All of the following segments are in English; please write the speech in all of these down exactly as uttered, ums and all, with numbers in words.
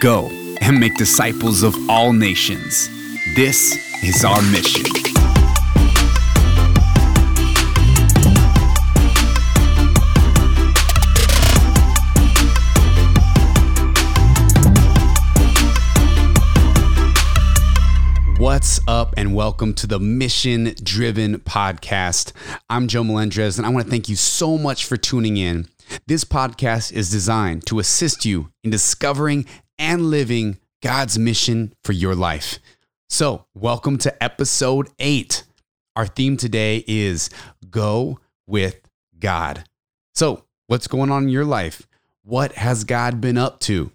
Go and make disciples of all nations. This is our mission. What's up, and welcome to the Mission Driven Podcast. I'm Joe Melendrez, and I want to thank you so much for tuning in. This podcast is designed to assist you in discovering and living God's mission for your life. So, welcome to episode eight. Our theme today is Go with God. So, what's going on in your life? What has God been up to?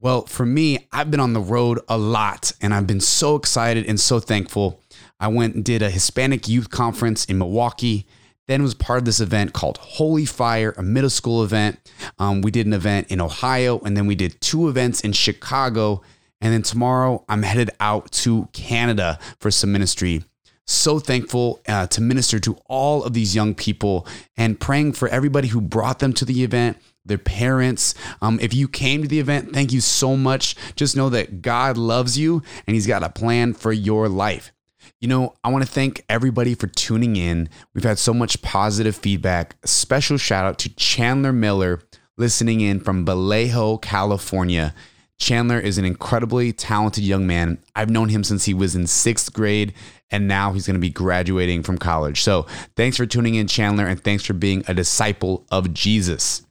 Well, for me, I've been on the road a lot, and I've been so excited and so thankful. I went and did a Hispanic youth conference in Milwaukee, then was part of this event called Holy Fire, a middle school event. Um, we did an event in Ohio, and then we did two events in Chicago. And then tomorrow, I'm headed out to Canada for some ministry. So thankful uh, to minister to all of these young people and praying for everybody who brought them to the event, their parents. Um, if you came to the event, thank you so much. Just know that God loves you and He's got a plan for your life. You know, I want to thank everybody for tuning in. We've had so much positive feedback. A special shout out to Chandler Miller listening in from Vallejo, California. Chandler is an incredibly talented young man. I've known him since he was in sixth grade, and now he's going to be graduating from college. So thanks for tuning in, Chandler, and thanks for being a disciple of Jesus.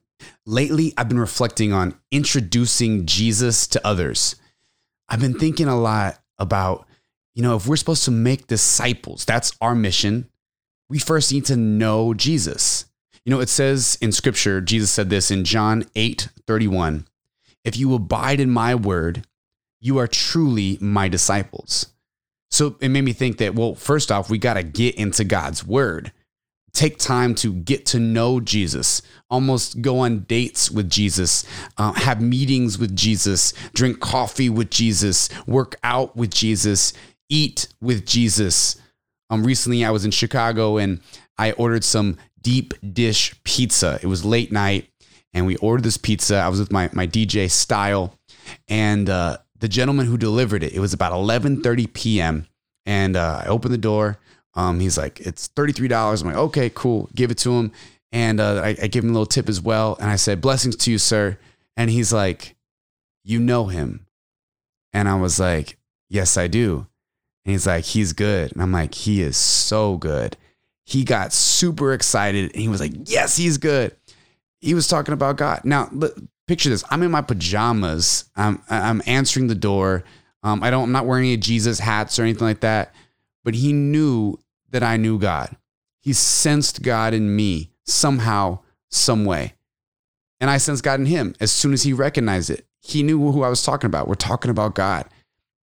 Lately, I've been reflecting on introducing Jesus to others. I've been thinking a lot about, you know, if we're supposed to make disciples, that's our mission. We first need to know Jesus. You know, it says in scripture, Jesus said this in John eight thirty-one, if you abide in my word, you are truly my disciples. So it made me think that, well, first off, we got to get into God's word. Take time to get to know Jesus, almost go on dates with Jesus, uh, have meetings with Jesus, drink coffee with Jesus, work out with Jesus, eat with Jesus. Um, recently, I was in Chicago and I ordered some deep dish pizza. It was late night and we ordered this pizza. I was with my, my D J Style and uh, the gentleman who delivered it, it was about eleven thirty p.m. And uh, I opened the door. Um, he's like, it's thirty-three dollars. I'm like, okay, cool. Give it to him. And uh, I, I give him a little tip as well. And I said, blessings to you, sir. And he's like, you know him? And I was like, yes, I do. And he's like, he's good. And I'm like, he is so good. He got super excited. And he was like, yes, he's good. He was talking about God. Now, look, picture this. I'm in my pajamas. I'm, I'm answering the door. Um, I don't, I'm not wearing any Jesus hats or anything like that. But he knew that I knew God. He sensed God in me somehow, some way. And I sensed God in him as soon as he recognized it. He knew who I was talking about. We're talking about God.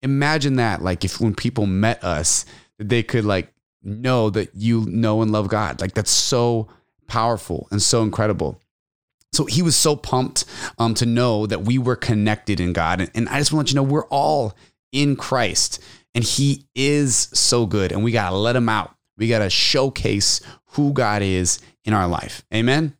Imagine that, like if when people met us, they could like know that you know and love God. Like that's so powerful and so incredible. So he was so pumped um, to know that we were connected in God. And, and I just want to let you know, we're all in Christ. And he is so good. And we got to let him out. We got to showcase who God is in our life. Amen.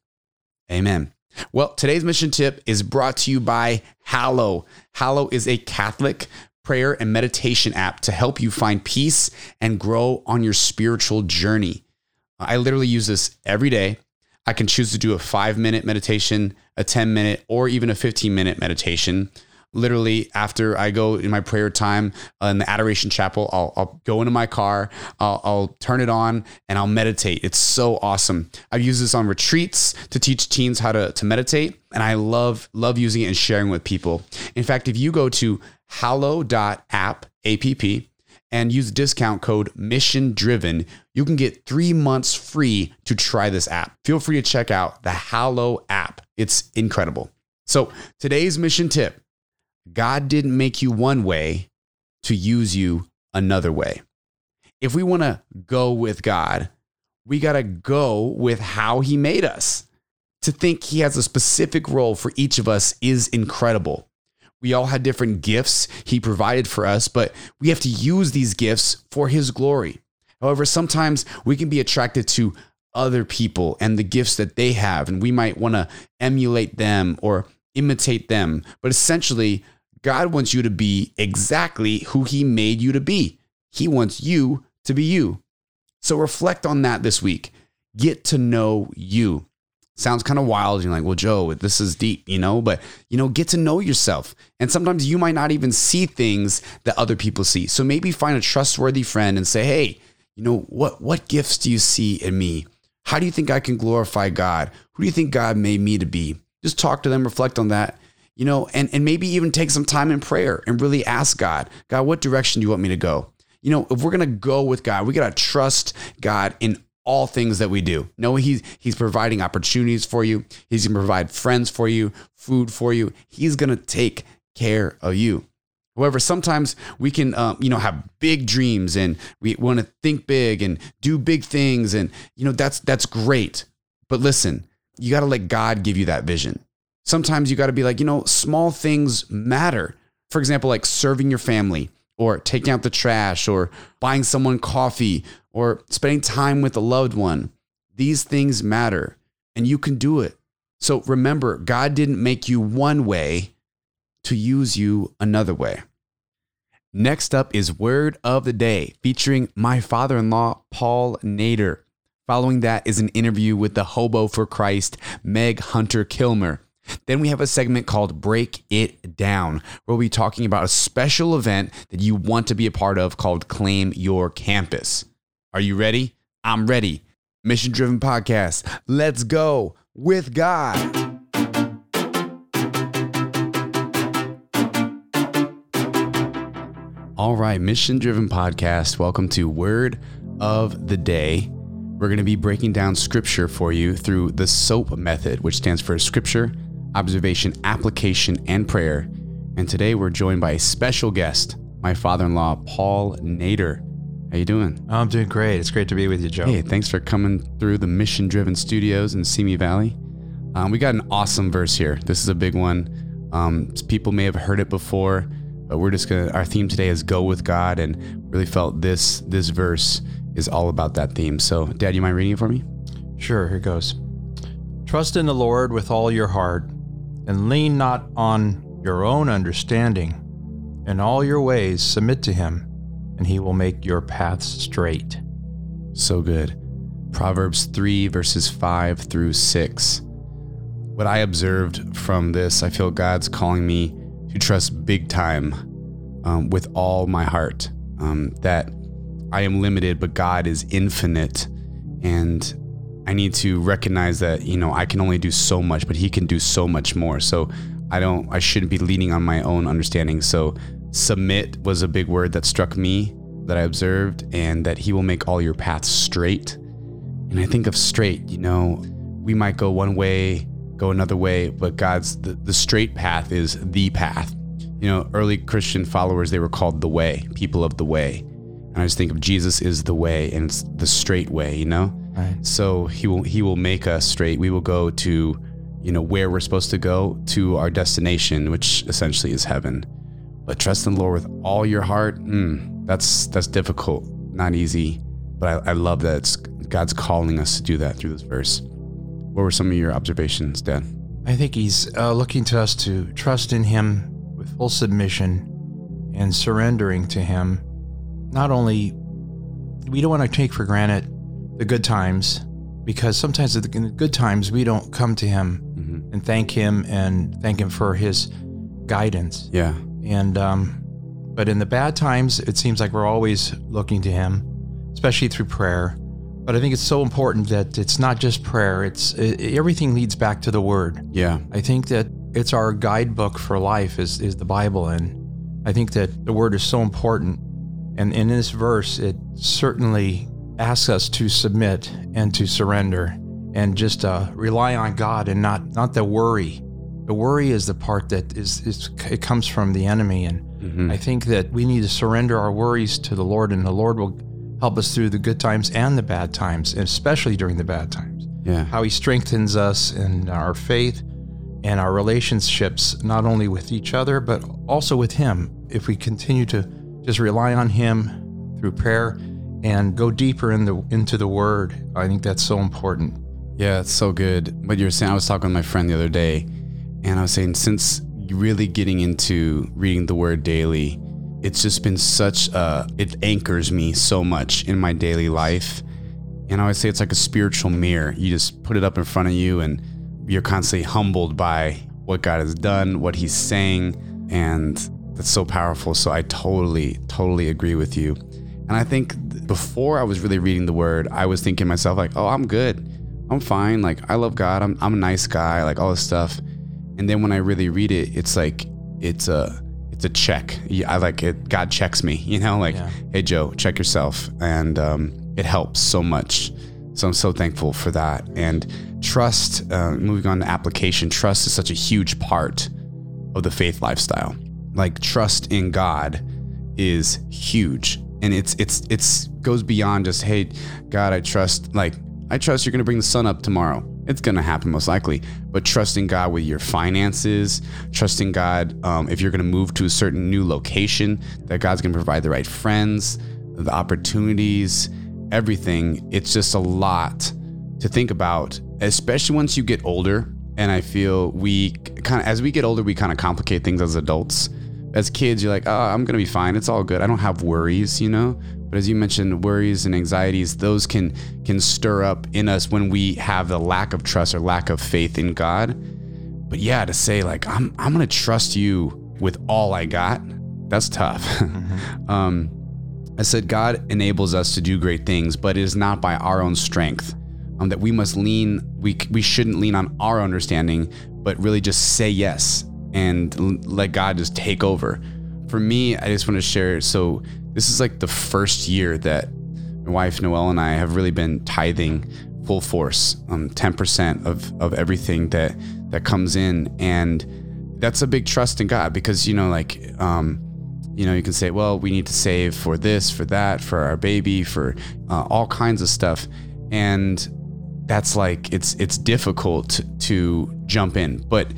Amen. Well, today's mission tip is brought to you by Hallow. Hallow is a Catholic prayer and meditation app to help you find peace and grow on your spiritual journey. I literally use this every day. I can choose to do a five minute meditation, a ten minute, or even a fifteen minute meditation. Literally, after I go in my prayer time uh, in the Adoration Chapel, I'll, I'll go into my car, I'll, I'll turn it on, and I'll meditate. It's so awesome. I've used this on retreats to teach teens how to, to meditate, and I love, love using it and sharing with people. In fact, if you go to hallow dot app, A P P, and use discount code MISSIONDRIVEN, you can get three months free to try this app. Feel free to check out the Hallow app. It's incredible. So today's mission tip, God didn't make you one way to use you another way. If we want to go with God, we got to go with how he made us. To think he has a specific role for each of us is incredible. We all had different gifts he provided for us, but we have to use these gifts for his glory. However, sometimes we can be attracted to other people and the gifts that they have, and we might want to emulate them or imitate them. But essentially, God wants you to be exactly who he made you to be. He wants you to be you. So reflect on that this week. Get to know you. Sounds kind of wild. You're like, well, Joe, this is deep, you know, but, you know, get to know yourself. And sometimes you might not even see things that other people see. So maybe find a trustworthy friend and say, hey, you know, what, what gifts do you see in me? How do you think I can glorify God? Who do you think God made me to be? Just talk to them, reflect on that, you know, and, and maybe even take some time in prayer and really ask God, God, what direction do you want me to go? You know, if we're going to go with God, we got to trust God in all things that we do. No, he's, he's providing opportunities for you. He's going to provide friends for you, food for you. He's going to take care of you. However, sometimes we can, um, you know, have big dreams and we want to think big and do big things. And, you know, that's, that's great. But listen, you got to let God give you that vision. Sometimes you got to be like, you know, small things matter. For example, like serving your family, or taking out the trash, or buying someone coffee, or spending time with a loved one. These things matter and you can do it. So remember, God didn't make you one way to use you another way. Next up is Word of the Day, featuring my father-in-law, Paul Nader. Following that is an interview with the Hobo for Christ, Meg Hunter-Kilmer. Then we have a segment called Break It Down, where we'll be talking about a special event that you want to be a part of called Claim Your Campus. Are you ready? I'm ready. Mission Driven Podcast. Let's go with God. All right, Mission Driven Podcast. Welcome to Word of the Day. We're going to be breaking down scripture for you through the SOAP method, which stands for Scripture, Observation, Application, and Prayer. And today we're joined by a special guest, my father-in-law, Paul Nader. How you doing? I'm doing great. It's great to be with you, Joe. Hey, thanks for coming through the mission-driven studios in Simi Valley. Um, we got an awesome verse here. This is a big one. Um, people may have heard it before, but we're just gonna. Our theme today is Go with God, and really felt this this verse is all about that theme. So, Dad, you mind reading it for me? Sure. Here goes. Trust in the Lord with all your heart, and lean not on your own understanding. In all your ways submit to him, and he will make your paths straight. So good. Proverbs three, verses five through six. What I observed from this, I feel God's calling me to trust big time um, with all my heart, um, that I am limited, but God is infinite. And I need to recognize that, you know, I can only do so much, but he can do so much more. So I don't, I shouldn't be leaning on my own understanding. So submit was a big word that struck me, that I observed, and that he will make all your paths straight. And I think of straight, you know, we might go one way, go another way, but God's, the, the straight path is the path. You know, early Christian followers, they were called the way, people of the way. And I just think of Jesus is the way, and it's the straight way, you know? Right. So he will he will make us straight. We will go to, you know, where we're supposed to go, to our destination, which essentially is heaven. But trust in the Lord with all your heart, mm, that's that's difficult, not easy. But I, I love that it's, God's calling us to do that through this verse. What were some of your observations, Dad? I think he's uh, looking to us to trust in him with full submission and surrendering to him. Not only, we don't want to take for granted the good times, because sometimes in the good times we don't come to him mm-hmm. and thank him and thank him for his guidance. Yeah. And um, but in the bad times, it seems like we're always looking to him, especially through prayer. But I think it's so important that it's not just prayer; it's it, everything leads back to the Word. Yeah. I think that it's our guidebook for life is is the Bible, and I think that the Word is so important. And in this verse, it certainly asks us to submit and to surrender and just uh, rely on God and not, not the worry. The worry is the part that is, is it comes from the enemy. And mm-hmm. I think that we need to surrender our worries to the Lord, and the Lord will help us through the good times and the bad times, and especially during the bad times. Yeah. How he strengthens us in our faith and our relationships, not only with each other, but also with him. If we continue to just rely on him through prayer and go deeper in the, into the Word. I think that's so important. Yeah, it's so good. But you're saying, I was talking with my friend the other day, and I was saying, since really getting into reading the Word daily, it's just been such a, it anchors me so much in my daily life. And I would say it's like a spiritual mirror. You just put it up in front of you and you're constantly humbled by what God has done, what he's saying. And that's so powerful. So I totally, totally agree with you. And I think before I was really reading the Word, I was thinking to myself like, oh, I'm good. I'm fine. Like, I love God. I'm I'm a nice guy, like all this stuff. And then when I really read it, it's like, it's a, it's a check. I like it. God checks me, you know, like, yeah. Hey, Joe, check yourself. And um, it helps so much. So I'm so thankful for that. And trust, uh, moving on to application, trust is such a huge part of the faith lifestyle. Like, trust in God is huge. And it's, it's, it's goes beyond just, hey, God, I trust, like, I trust you're going to bring the sun up tomorrow. It's going to happen most likely. But trusting God with your finances, trusting God um, if you're going to move to a certain new location, that God's going to provide the right friends, the opportunities, everything. It's just a lot to think about, especially once you get older. And I feel we kind of, as we get older, we kind of complicate things as adults. As kids, you're like, oh, I'm going to be fine. It's all good. I don't have worries, you know? But as you mentioned, worries and anxieties, those can can stir up in us when we have the lack of trust or lack of faith in God. But yeah, to say like, I'm I'm gonna trust you with all I got, that's tough. Mm-hmm. um, I said, God enables us to do great things, but it is not by our own strength. Um, that we must lean, we we shouldn't lean on our understanding, but really just say yes and l- let God just take over. For me, I just want to share, so this is like the first year that my wife, Noelle, and I have really been tithing full force, um, ten percent of, of everything that, that comes in. And that's a big trust in God because, you know, like, um, you know, you can say, well, we need to save for this, for that, for our baby, for uh, all kinds of stuff. And that's like, it's, it's difficult to jump in, but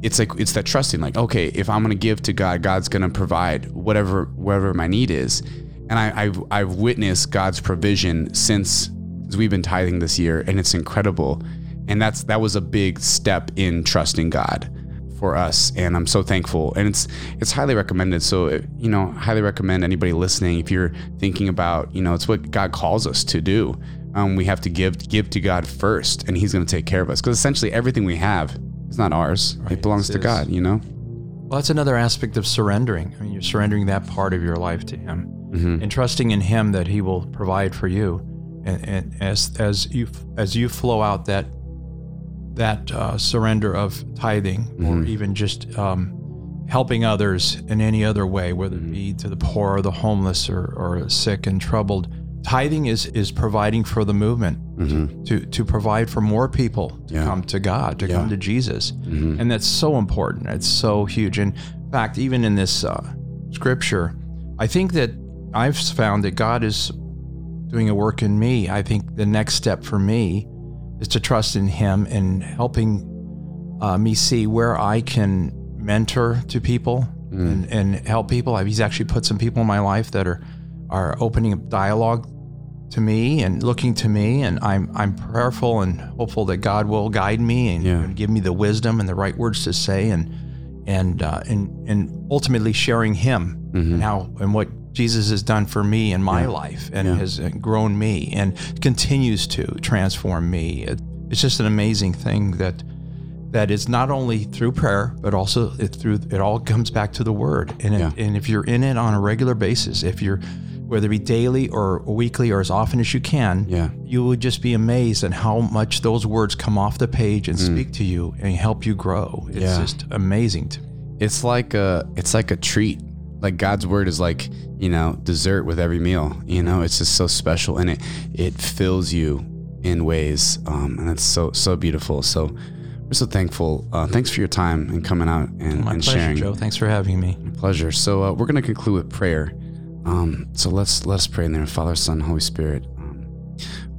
it's like, it's that trusting, like, okay, if I'm going to give to God, God's going to provide whatever, whatever my need is. And I, I've, I've witnessed God's provision since we've been tithing this year, and it's incredible. And that's, that was a big step in trusting God for us. And I'm so thankful, and it's, it's highly recommended. So, you know, highly recommend anybody listening. If you're thinking about, you know, it's what God calls us to do. Um, we have to give, give to God first, and he's going to take care of us. Cause essentially everything we have, it's not ours. Right. It belongs it's to God, you know? Well, that's another aspect of surrendering. I mean, you're surrendering that part of your life to him, mm-hmm. and trusting in him that he will provide for you. And, and as, as you, as you flow out that, that, uh, surrender of tithing, mm-hmm. or even just, um, helping others in any other way, whether mm-hmm. it be to the poor or the homeless or, or sick and troubled, tithing is, is providing for the movement, mm-hmm. to, to provide for more people to yeah. come to God, to yeah. come to Jesus. Mm-hmm. And that's so important. It's so huge. And in fact, even in this uh, scripture, I think that I've found that God is doing a work in me. I think the next step for me is to trust in him and helping uh, me see where I can mentor to people, mm. and, and help people. He's actually put some people in my life that are are opening up dialogue to me and looking to me, and I'm I'm prayerful and hopeful that God will guide me and, yeah. and give me the wisdom and the right words to say, and and uh, and, and ultimately sharing him, mm-hmm. and how and what Jesus has done for me in my yeah. life, and yeah. has grown me and continues to transform me. It, it's just an amazing thing that that is not only through prayer, but also it, through it all comes back to the Word, and it, yeah. and if you're in it on a regular basis, if you're whether it be daily or weekly or as often as you can, yeah. you would just be amazed at how much those words come off the page and mm. speak to you and help you grow. It's yeah. just amazing to me. It's like a, it's like a treat. Like God's word is like, you know, dessert with every meal, you know, it's just so special, and it, it fills you in ways. Um, and that's so, so beautiful. So we're so thankful. Uh, thanks for your time and coming out and, My and pleasure, sharing. Joe. Thanks for having me. My pleasure. So uh, we're going to conclude with prayer. Um, so let's, let's pray in there. Father, Son, Holy Spirit, um,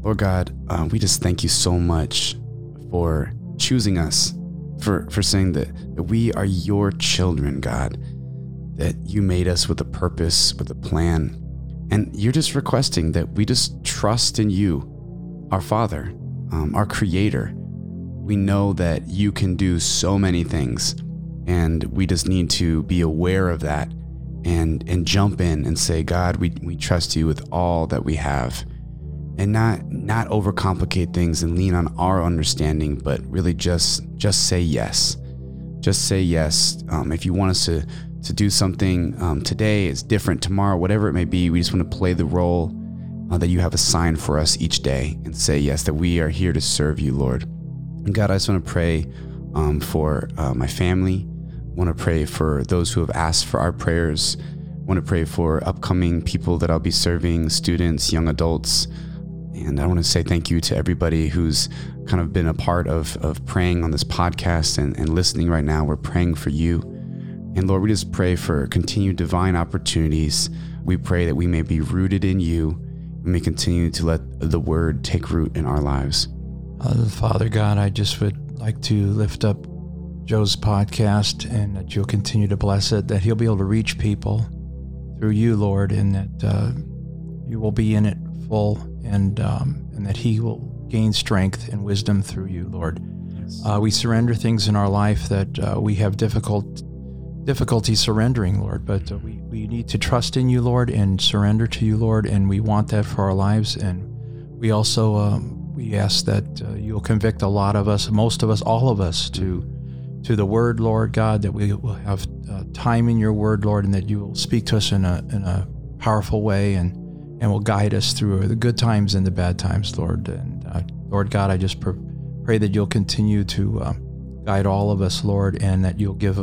Lord God, uh, we just thank you so much for choosing us, for, for saying that, that we are your children, God, that you made us with a purpose, with a plan. And you're just requesting that we just trust in you, our Father, um, our Creator. We know that you can do so many things, And we just need to be aware of that and and jump in and say, God, we, we trust you with all that we have, and not not overcomplicate things and lean on our understanding, but really just just say yes. Just say yes. Um, if you want us to, to do something um, today, it's different tomorrow, whatever it may be, we just want to play the role uh, that you have assigned for us each day and say yes, that we are here to serve you, Lord. And God, I just want to pray um, for uh, my family. I want to pray for those who have asked for our prayers. I want to pray for upcoming people that I'll be serving, students, young adults. And I want to say thank you to everybody who's kind of been a part of, of praying on this podcast and, and listening right now. We're praying for you. And Lord, we just pray for continued divine opportunities. We pray that we may be rooted in you and we continue to let the word take root in our lives. Uh, Father God, I just would like to lift up Joe's podcast and that you'll continue to bless it, that he'll be able to reach people through you, Lord, and that uh, you will be in it full, and um, and that he will gain strength and wisdom through you, Lord. Yes. Uh, we surrender things in our life that uh, we have difficult difficulty surrendering, Lord, but uh, we, we need to trust in you, Lord, and surrender to you, Lord, and we want that for our lives. And we also um, we ask that uh, you'll convict a lot of us, most of us, all of us, to to the word, Lord God, that we will have uh, time in your word, Lord, and that you will speak to us in a in a powerful way and, and will guide us through the good times and the bad times, Lord. And uh, Lord God, I just pr- pray that you'll continue to uh, guide all of us, Lord, and that you'll give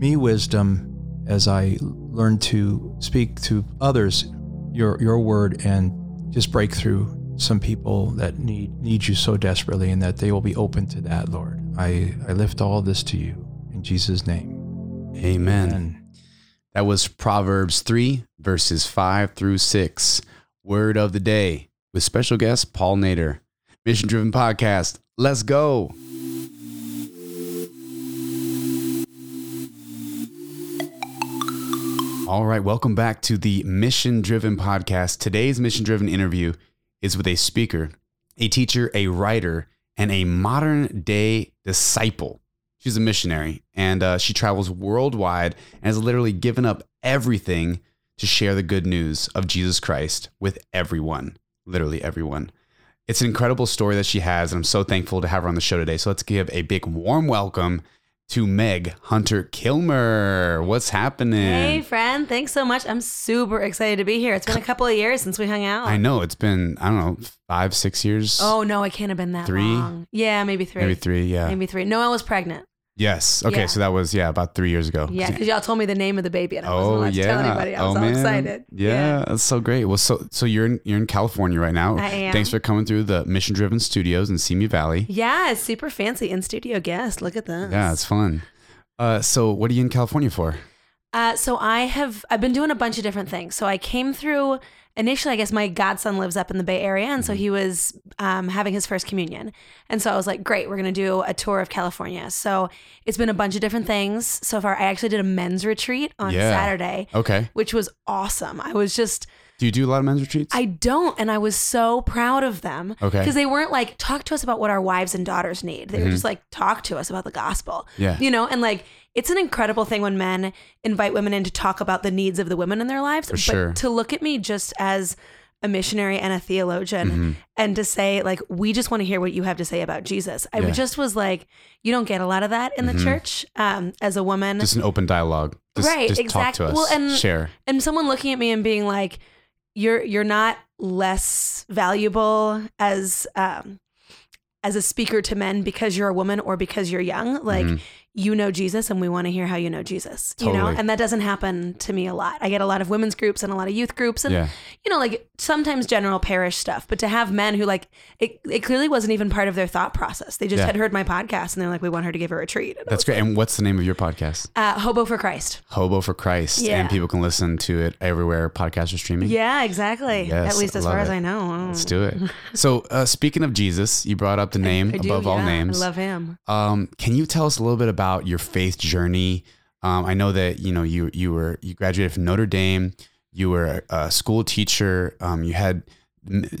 me wisdom as I learn to speak to others your your word and just break through some people that need, need you so desperately, and that they will be open to that, Lord. I, I lift all this to you in Jesus' name. Amen. Amen. That was Proverbs three, verses five through six. Word of the day with special guest Paul Nader. Mission Driven Podcast. Let's go. All right. Welcome back to the Mission Driven Podcast. Today's Mission Driven interview is with a speaker, a teacher, a writer, and a modern day disciple. She's a missionary, and uh, she travels worldwide and has literally given up everything to share the good news of Jesus Christ with everyone, literally everyone. It's an incredible story that she has, and I'm so thankful to have her on the show today. So let's give a big warm welcome to Meg Hunter-Kilmer. What's happening? Hey, friend. Thanks so much. I'm super excited to be here. It's been a couple of years since we hung out. I know. It's been, I don't know, five, six years. Oh, no, it can't have been that three? long. Yeah, maybe three. Maybe three, yeah. Maybe three. Noelle was pregnant. Yes. Okay, yeah. So that was, yeah, about three years ago. Yeah, because y'all told me the name of the baby, and I wasn't oh, allowed yeah. to tell anybody. I was oh, all man. excited. Yeah, yeah, that's so great. Well, so so you're in, you're in California right now. I am. Thanks for coming through the Mission Driven Studios in Simi Valley. Yeah, super fancy in-studio guest. Look at this. Yeah, it's fun. Uh, so what are you in California for? Uh, so I have, I've been doing a bunch of different things. So I came through, initially, I guess my godson lives up in the Bay Area, and so he was um, having his first communion. And so I was like, great, we're going to do a tour of California. So it's been a bunch of different things so far. I actually did a men's retreat on yeah. Saturday, okay, which was awesome. I was just... Do you do a lot of men's retreats? I don't, and I was so proud of them. Okay. Because they weren't like, talk to us about what our wives and daughters need. They mm-hmm. were just like, talk to us about the gospel. Yeah. You know, and like, it's an incredible thing when men invite women in to talk about the needs of the women in their lives. For but sure. to look at me just as a missionary and a theologian mm-hmm. and to say like, we just want to hear what you have to say about Jesus. I yeah. just was like, you don't get a lot of that in mm-hmm. the church um, as a woman. Just an open dialogue. Just, right. Just exactly. talk to us. Well, and, share. And someone looking at me and being like, You're you're not less valuable as um, as a speaker to men because you're a woman or because you're young. Like mm-hmm. you know Jesus, and we want to hear how you know Jesus. Totally. You know, and that doesn't happen to me a lot. I get a lot of women's groups and a lot of youth groups, and yeah. you know, like sometimes general parish stuff. But to have men who like it, it clearly wasn't even part of their thought process. They just yeah. had heard my podcast, and they're like, we want her to give a retreat. And That's great. Like, and what's the name of your podcast? Uh, Hobo for Christ. Hobo for Christ, yeah. And people can listen to it everywhere podcasts are streaming. Yeah, exactly. Yes, at least as far it. as I know. Let's do it. So uh, speaking of Jesus, you brought up the name I, I do, above yeah, all names. I love him. Um, can you tell us a little bit about your faith journey? Um, I know that, you know, you, you were, you graduated from Notre Dame, you were a, a school teacher. Um, you had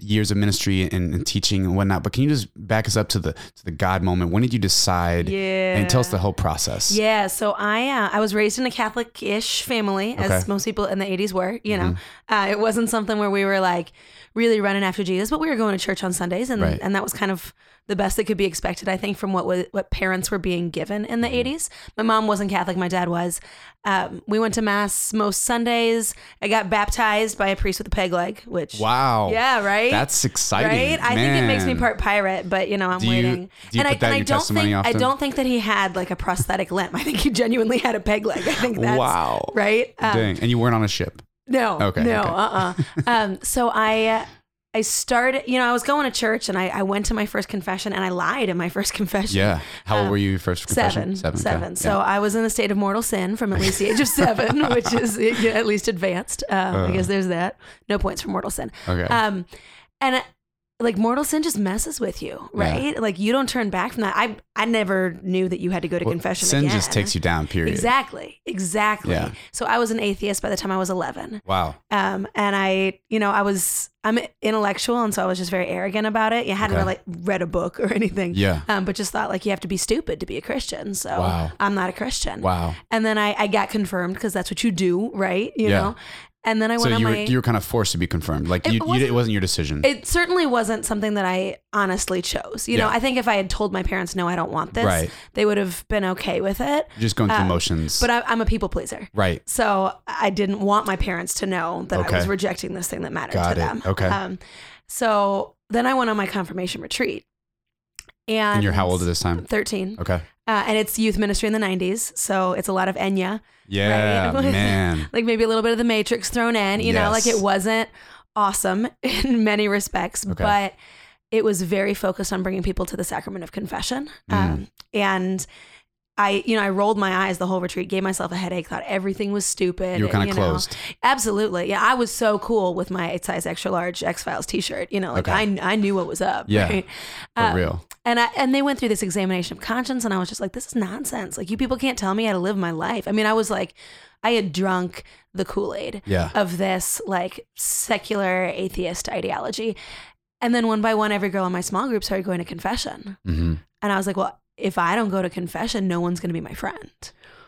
years of ministry and, and teaching and whatnot, but can you just back us up to the to the God moment? When did you decide? Yeah. And tell us the whole process. Yeah. So I uh, I was raised in a Catholic-ish family, okay. as most people in the eighties were. You know, mm-hmm. uh, it wasn't something where we were like really running after Jesus, but we were going to church on Sundays, and right. and that was kind of the best that could be expected, I think, from what was, what parents were being given in the eighties. My mom wasn't Catholic. My dad was. Um, we went to mass most Sundays. I got baptized by a priest with a peg leg, which. Wow. Yeah, right? That's exciting. Right? Man. I think it makes me part pirate, but, you know, I'm do waiting. You, do you and put I, that and in I your don't testimony think often? I don't think that he had like a prosthetic limb. I think he genuinely had a peg leg. I think that's. Wow. Right? Um, Dang. And you weren't on a ship? No. Okay. No. Okay. Uh-uh. um, so I... Uh, I started, you know, I was going to church and I, I went to my first confession and I lied in my first confession. Yeah. How old um, were you first confession? Seven. Seven. seven. Okay. So yeah. I was in a state of mortal sin from at least the age of seven, which is at least advanced. Um, uh, I guess there's that. No points for mortal sin. Okay. Um, and like mortal sin just messes with you, right? Yeah. Like you don't turn back from that. I I never knew that you had to go to well, confession sin again. Sin just takes you down, period. Exactly. Exactly. Yeah. So I was an atheist by the time I was eleven. Wow. Um, and I, you know, I was... I'm intellectual, and so I was just very arrogant about it. I hadn't okay. really read a book or anything, yeah. um, but just thought like you have to be stupid to be a Christian. So wow. I'm not a Christian. Wow. And then I, I got confirmed because that's what you do, right? You yeah. know. And then I so went on you were, my. You were kind of forced to be confirmed. Like it, you, wasn't, you, it wasn't your decision. It certainly wasn't something that I honestly chose. You yeah. know, I think if I had told my parents, no, I don't want this, right. they would have been okay with it. Just going through um, motions. But I, I'm a people pleaser. Right. So I didn't want my parents to know that okay. I was rejecting this thing that mattered Got to it. Them. Okay. Um, so then I went on my confirmation retreat. And, and you're how old at this time? thirteen. Okay. Uh, and it's youth ministry in the nineties. So it's a lot of Enya. Yeah, right? Man. Like maybe a little bit of the Matrix thrown in, you yes. know, like it wasn't awesome in many respects, okay. but it was very focused on bringing people to the sacrament of confession. Mm. Um, and I, you know, I rolled my eyes the whole retreat, gave myself a headache, thought everything was stupid. You were kind of closed. Know. Absolutely. Yeah. I was so cool with my eight size extra large X-Files t-shirt, you know, like okay. I I knew what was up. Yeah. Right? For um, real. And I, and they went through this examination of conscience and I was just like, this is nonsense. Like you people can't tell me how to live my life. I mean, I was like, I had drunk the Kool-Aid yeah. of this like secular atheist ideology. And then one by one, every girl in my small group started going to confession. Mm-hmm. And I was like, well, if I don't go to confession, no one's going to be my friend,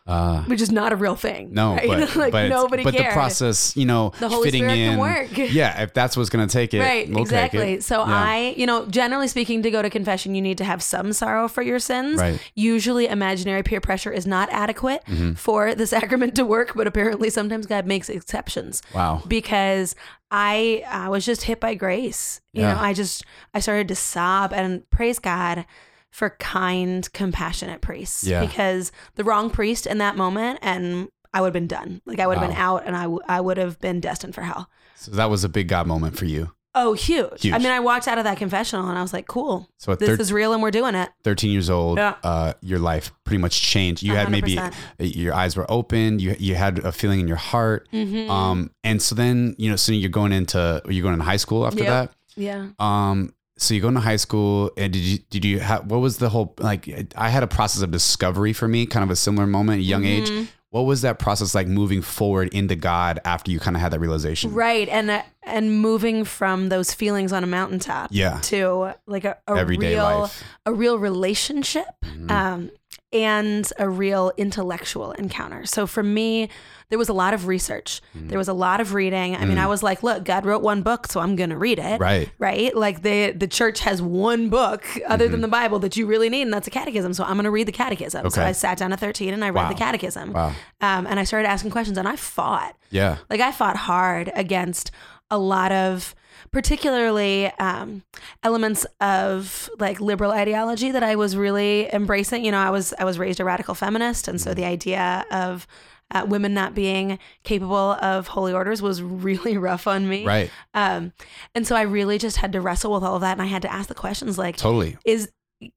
uh, which is not a real thing. No, right? but, like but, nobody but cared. The process, you know, the Holy fitting Spirit in, can work. Yeah, if that's what's going to take it, right? We'll exactly. Take it. So yeah. I, you know, generally speaking, to go to confession, you need to have some sorrow for your sins. Right. Usually, imaginary peer pressure is not adequate mm-hmm. for the sacrament to work, but apparently, sometimes God makes exceptions. Wow, because. I I was just hit by grace. You yeah. know, I just, I started to sob and praise God for kind, compassionate priests yeah. because the wrong priest in that moment and I would have been done. Like I would have wow. been out and I, w- I would have been destined for hell. So that was a big God moment for you. Oh, huge. huge. I mean, I walked out of that confessional and I was like, cool, so this thir- is real and we're doing it. thirteen years old, yeah. uh, your life pretty much changed. You one hundred percent. Had maybe your eyes were open. You you had a feeling in your heart. Mm-hmm. Um, and so then, you know, so you're going into, you're going into high school after yep. that. Yeah. Um, so you go into high school and did you, did you have, what was the whole, like, I had a process of discovery for me, kind of a similar moment, a young mm-hmm. age. What was that process like moving forward into God after you kind of had that realization? Right. And, uh, and moving from those feelings on a mountaintop yeah. to like a, a everyday real, life. A real relationship mm-hmm. um, and a real intellectual encounter. So for me, there was a lot of research. Mm-hmm. There was a lot of reading. I mm-hmm. mean, I was like, look, God wrote one book, so I'm going to read it. Right. Right. Like the, the church has one book other mm-hmm. than the Bible that you really need. And that's a catechism. So I'm going to read the catechism. Okay. So I sat down at thirteen and I read wow. the catechism wow. um, and I started asking questions and I fought. Yeah. Like I fought hard against a lot of particularly um, elements of like liberal ideology that I was really embracing. You know, I was I was raised a radical feminist. And so the idea of uh, women not being capable of holy orders was really rough on me. Right. Um, and so I really just had to wrestle with all of that. And I had to ask the questions like, totally. is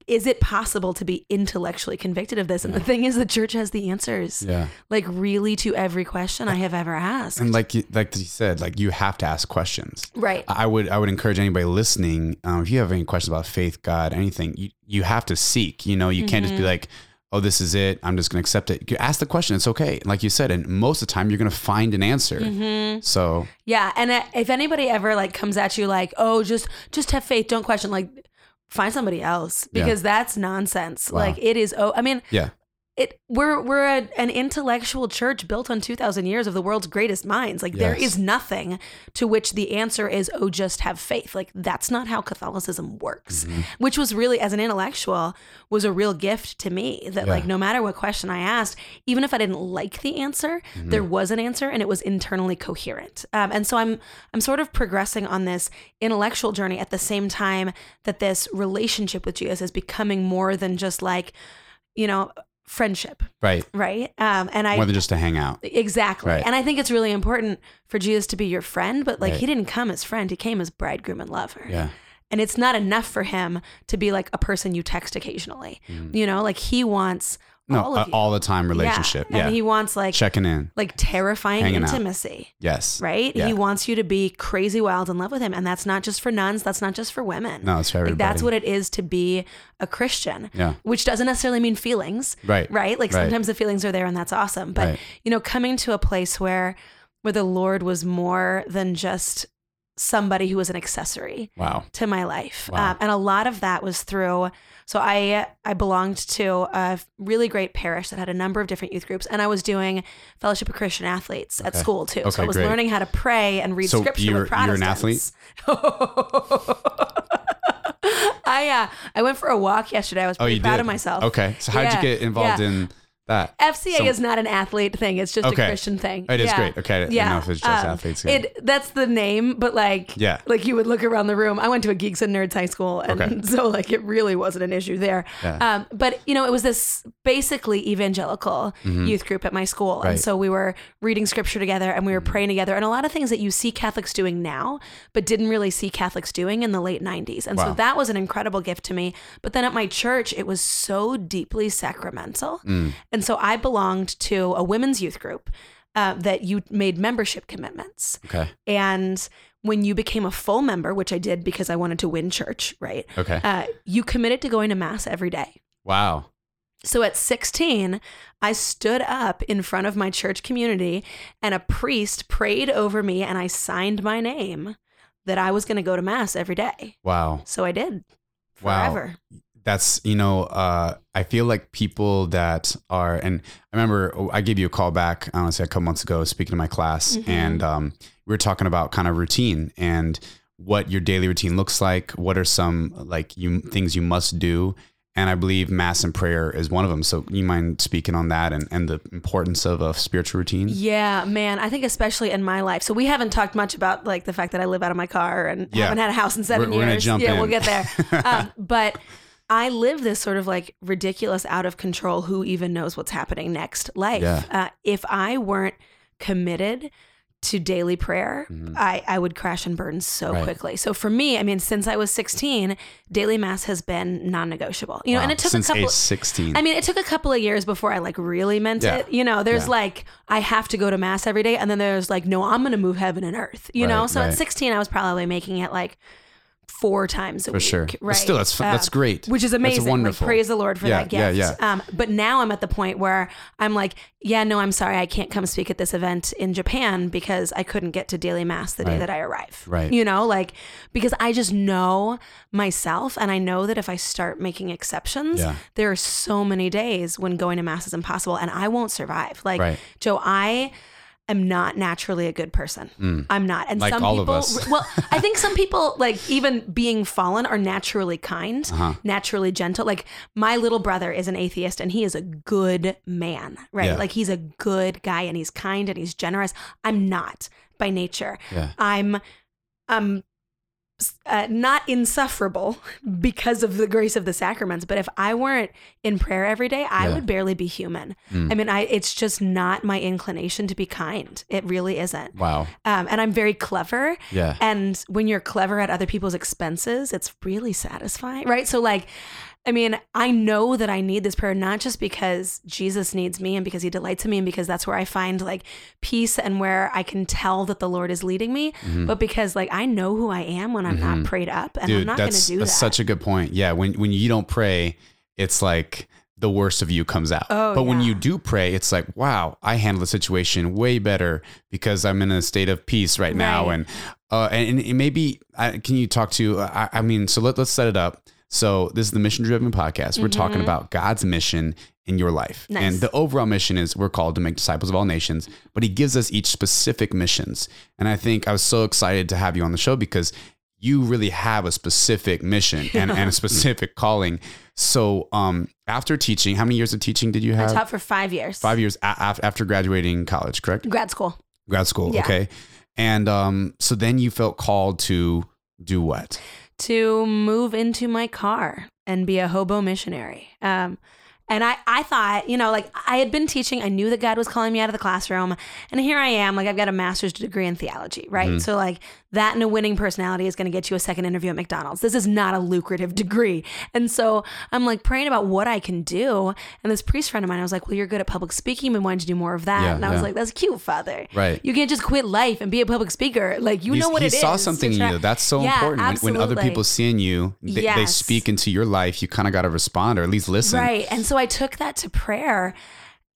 is it possible to be intellectually convicted of this? And yeah. the thing is, the church has the answers. Yeah. Like really to every question I have ever asked. And like you, like you said, like you have to ask questions. Right. I would I would encourage anybody listening, um, if you have any questions about faith, God, anything, you, you have to seek. You know, you mm-hmm. can't just be like, oh, this is it, I'm just going to accept it. You ask the question. It's okay. Like you said, and most of the time you're going to find an answer. Mm-hmm. So yeah. And if anybody ever like comes at you like, oh, just, just have faith. Don't question. Like find somebody else because yeah. that's nonsense. Wow. Like it is. Oh, I mean, yeah. It we're we're a, an intellectual church built on two thousand years of the world's greatest minds. Like yes. there is nothing to which the answer is, oh, just have faith. Like that's not how Catholicism works, mm-hmm. which was really, as an intellectual, was a real gift to me that yeah. like no matter what question I asked, even if I didn't like the answer, mm-hmm. there was an answer and it was internally coherent. Um, and so I'm I'm sort of progressing on this intellectual journey at the same time that this relationship with Jesus is becoming more than just like, you know, friendship. Right. Right. Um, and I. More than just to hang out. Exactly. Right. And I think it's really important for Jesus to be your friend, but like right. he didn't come as friend. He came as bridegroom and lover. Yeah. And it's not enough for him to be like a person you text occasionally, mm. you know, like he wants no, all of you. All the time relationship. Yeah. yeah. And he wants like checking in, like terrifying hanging intimacy. Out. Yes. Right. Yeah. He wants you to be crazy wild in love with him. And that's not just for nuns. That's not just for women. No, it's for everybody. Like, that's what it is to be a Christian, yeah. which doesn't necessarily mean feelings. Right. Right. Like right. sometimes the feelings are there and that's awesome. But right. you know, coming to a place where, where the Lord was more than just somebody who was an accessory wow. to my life. Wow. Um, and a lot of that was through, so I I belonged to a really great parish that had a number of different youth groups, and I was doing Fellowship of Christian Athletes okay. at school too. Okay, so I was great. learning how to pray and read so scripture you're, with Protestants. You're an athlete? I, uh, I went for a walk yesterday. I was pretty oh, proud did? of myself. Okay. So how'd yeah. you get involved yeah. in that? F C A so, is not an athlete thing. It's just okay. a Christian thing. It is yeah. great. Okay. I didn't yeah. know if it's just um, athletes. Yeah. It, that's the name, but like, yeah. like you would look around the room. I went to a Geeks and Nerds high school. And okay. so like, it really wasn't an issue there. Yeah. Um, but you know, it was this basically evangelical mm-hmm. youth group at my school. Right. And so we were reading scripture together and we were mm-hmm. praying together, and a lot of things that you see Catholics doing now, but didn't really see Catholics doing in the late nineties. And wow. so that was an incredible gift to me. But then at my church, it was so deeply sacramental. Mm. And so I belonged to a women's youth group uh, that you made membership commitments. Okay. And when you became a full member, which I did because I wanted to win church, right? Okay. Uh, you committed to going to mass every day. Wow. So at sixteen, I stood up in front of my church community and a priest prayed over me and I signed my name that I was going to go to mass every day. Wow. So I did. Forever. Wow. That's, you know, uh, I feel like people that are, and I remember I gave you a call back, I want to say a couple months ago, speaking to my class, mm-hmm. and um, we were talking about kind of routine and what your daily routine looks like. What are some like you things you must do? And I believe mass and prayer is one of them. So you mind speaking on that and, and the importance of a spiritual routine? Yeah, man. I think especially in my life. So we haven't talked much about like the fact that I live out of my car and yeah. haven't had a house in seven we're, years. We're gonna jump yeah, in. We'll get there. Um, but I live this sort of like ridiculous, out of control, who even knows what's happening next life. Yeah. Uh, if I weren't committed to daily prayer, mm-hmm. I, I would crash and burn so right. quickly. So for me, I mean, since I was sixteen, daily mass has been non-negotiable, you wow. know, and it took since a couple, sixteen. I mean, it took a couple of years before I like really meant yeah. it, you know, there's yeah. like, I have to go to mass every day. And then there's like, no, I'm going to move heaven and earth, you right, know? So right. at sixteen, I was probably making it like four times a for week. For sure. Right. Still, that's fun. Uh, that's great. Which is amazing. That's wonderful. Like, praise the Lord for yeah, that gift. Yeah, yeah. Um, but now I'm at the point where I'm like, yeah, no, I'm sorry. I can't come speak at this event in Japan because I couldn't get to daily mass the right. day that I arrive. Right. You know, like, because I just know myself. And I know that if I start making exceptions, yeah. there are so many days when going to mass is impossible and I won't survive. Like, right. Joe, I... I'm not naturally a good person. Mm. I'm not. And like some all people, of us. Well, I think some people, like even being fallen, are naturally kind, uh-huh. naturally gentle. Like my little brother is an atheist and he is a good man, right? Yeah. Like he's a good guy and he's kind and he's generous. I'm not by nature. Yeah. I'm, um, Uh, not insufferable because of the grace of the sacraments, but if I weren't in prayer every day, I yeah. would barely be human. Mm. I mean, I it's just not my inclination to be kind. It really isn't. Wow. Um, and I'm very clever. Yeah. And when you're clever at other people's expenses, it's really satisfying, right? So like, I mean, I know that I need this prayer, not just because Jesus needs me and because he delights in me and because that's where I find like peace and where I can tell that the Lord is leading me, mm-hmm. but because like I know who I am when I'm mm-hmm. not prayed up and Dude, I'm not going to do that's that. That's such a good point. Yeah. When, when you don't pray, it's like the worst of you comes out. Oh, but yeah. when you do pray, it's like, wow, I handle the situation way better because I'm in a state of peace right, right. now. And, uh, and, and maybe I, can you talk to, I, I mean, so let, let's set it up. So this is the Mission Driven Podcast. We're mm-hmm. talking about God's mission in your life. Nice. And the overall mission is we're called to make disciples of all nations, but he gives us each specific missions. And I think I was so excited to have you on the show because you really have a specific mission and, and a specific calling. So um, after teaching, how many years of teaching did you have? I taught for five years. Five years a- after graduating college, correct? Grad school. Grad school, yeah. Okay. And um, so then you felt called to do what? To move into my car and be a hobo missionary. Um And I, I thought, you know, like I had been teaching. I knew that God was calling me out of the classroom. And here I am, like I've got a master's degree in theology, right? Mm-hmm. So like that and a winning personality is going to get you a second interview at McDonald's. This is not a lucrative degree. And so I'm like praying about what I can do. And this priest friend of mine, I was like, well, you're good at public speaking. We wanted to do more of that. Yeah, and I yeah. was like, that's cute, Father. Right. You can't just quit life and be a public speaker. Like, you He's, know what it is. He saw something in you. That's so yeah, important. When, when other people see in you, they, yes. they speak into your life. You kind of got to respond or at least listen. Right. And so So I took that to prayer,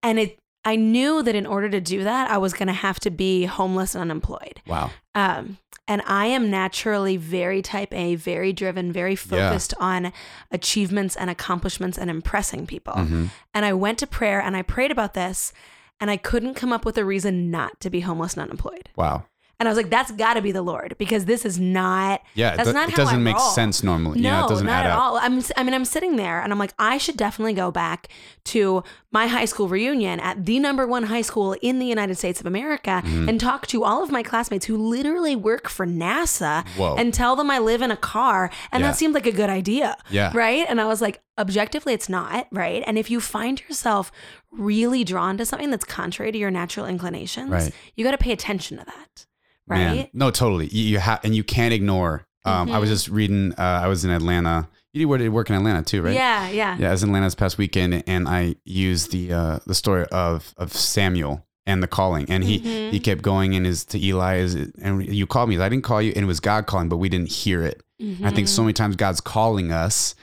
and it, I knew that in order to do that, I was going to have to be homeless and unemployed. Wow. Um, and I am naturally very type A, very driven, very focused yeah. on achievements and accomplishments and impressing people. Mm-hmm. And I went to prayer and I prayed about this, and I couldn't come up with a reason not to be homeless and unemployed. Wow. And I was like, that's got to be the Lord, because this is not, yeah, that's th- not it how doesn't I make roll. sense normally. No, yeah, it doesn't not add at up. all. I'm, I mean, I'm sitting there and I'm like, I should definitely go back to my high school reunion at the number one high school in the United States of America mm-hmm. and talk to all of my classmates who literally work for NASA Whoa. and tell them I live in a car. And yeah. that seemed like a good idea. Yeah. Right. And I was like, objectively, it's not, right? And if you find yourself really drawn to something that's contrary to your natural inclinations, right. you got to pay attention to that. Right. Man. No, totally. You, you have, and you can't ignore. Um, mm-hmm. I was just reading, uh, I was in Atlanta. You did work in Atlanta too, right? Yeah. Yeah. Yeah. I was in Atlanta this past weekend, and I used the, uh, the story of, of Samuel and the calling, and he, mm-hmm. he kept going in his, to Eli is, and you called me, I didn't call you, and it was God calling, but we didn't hear it. Mm-hmm. I think so many times God's calling us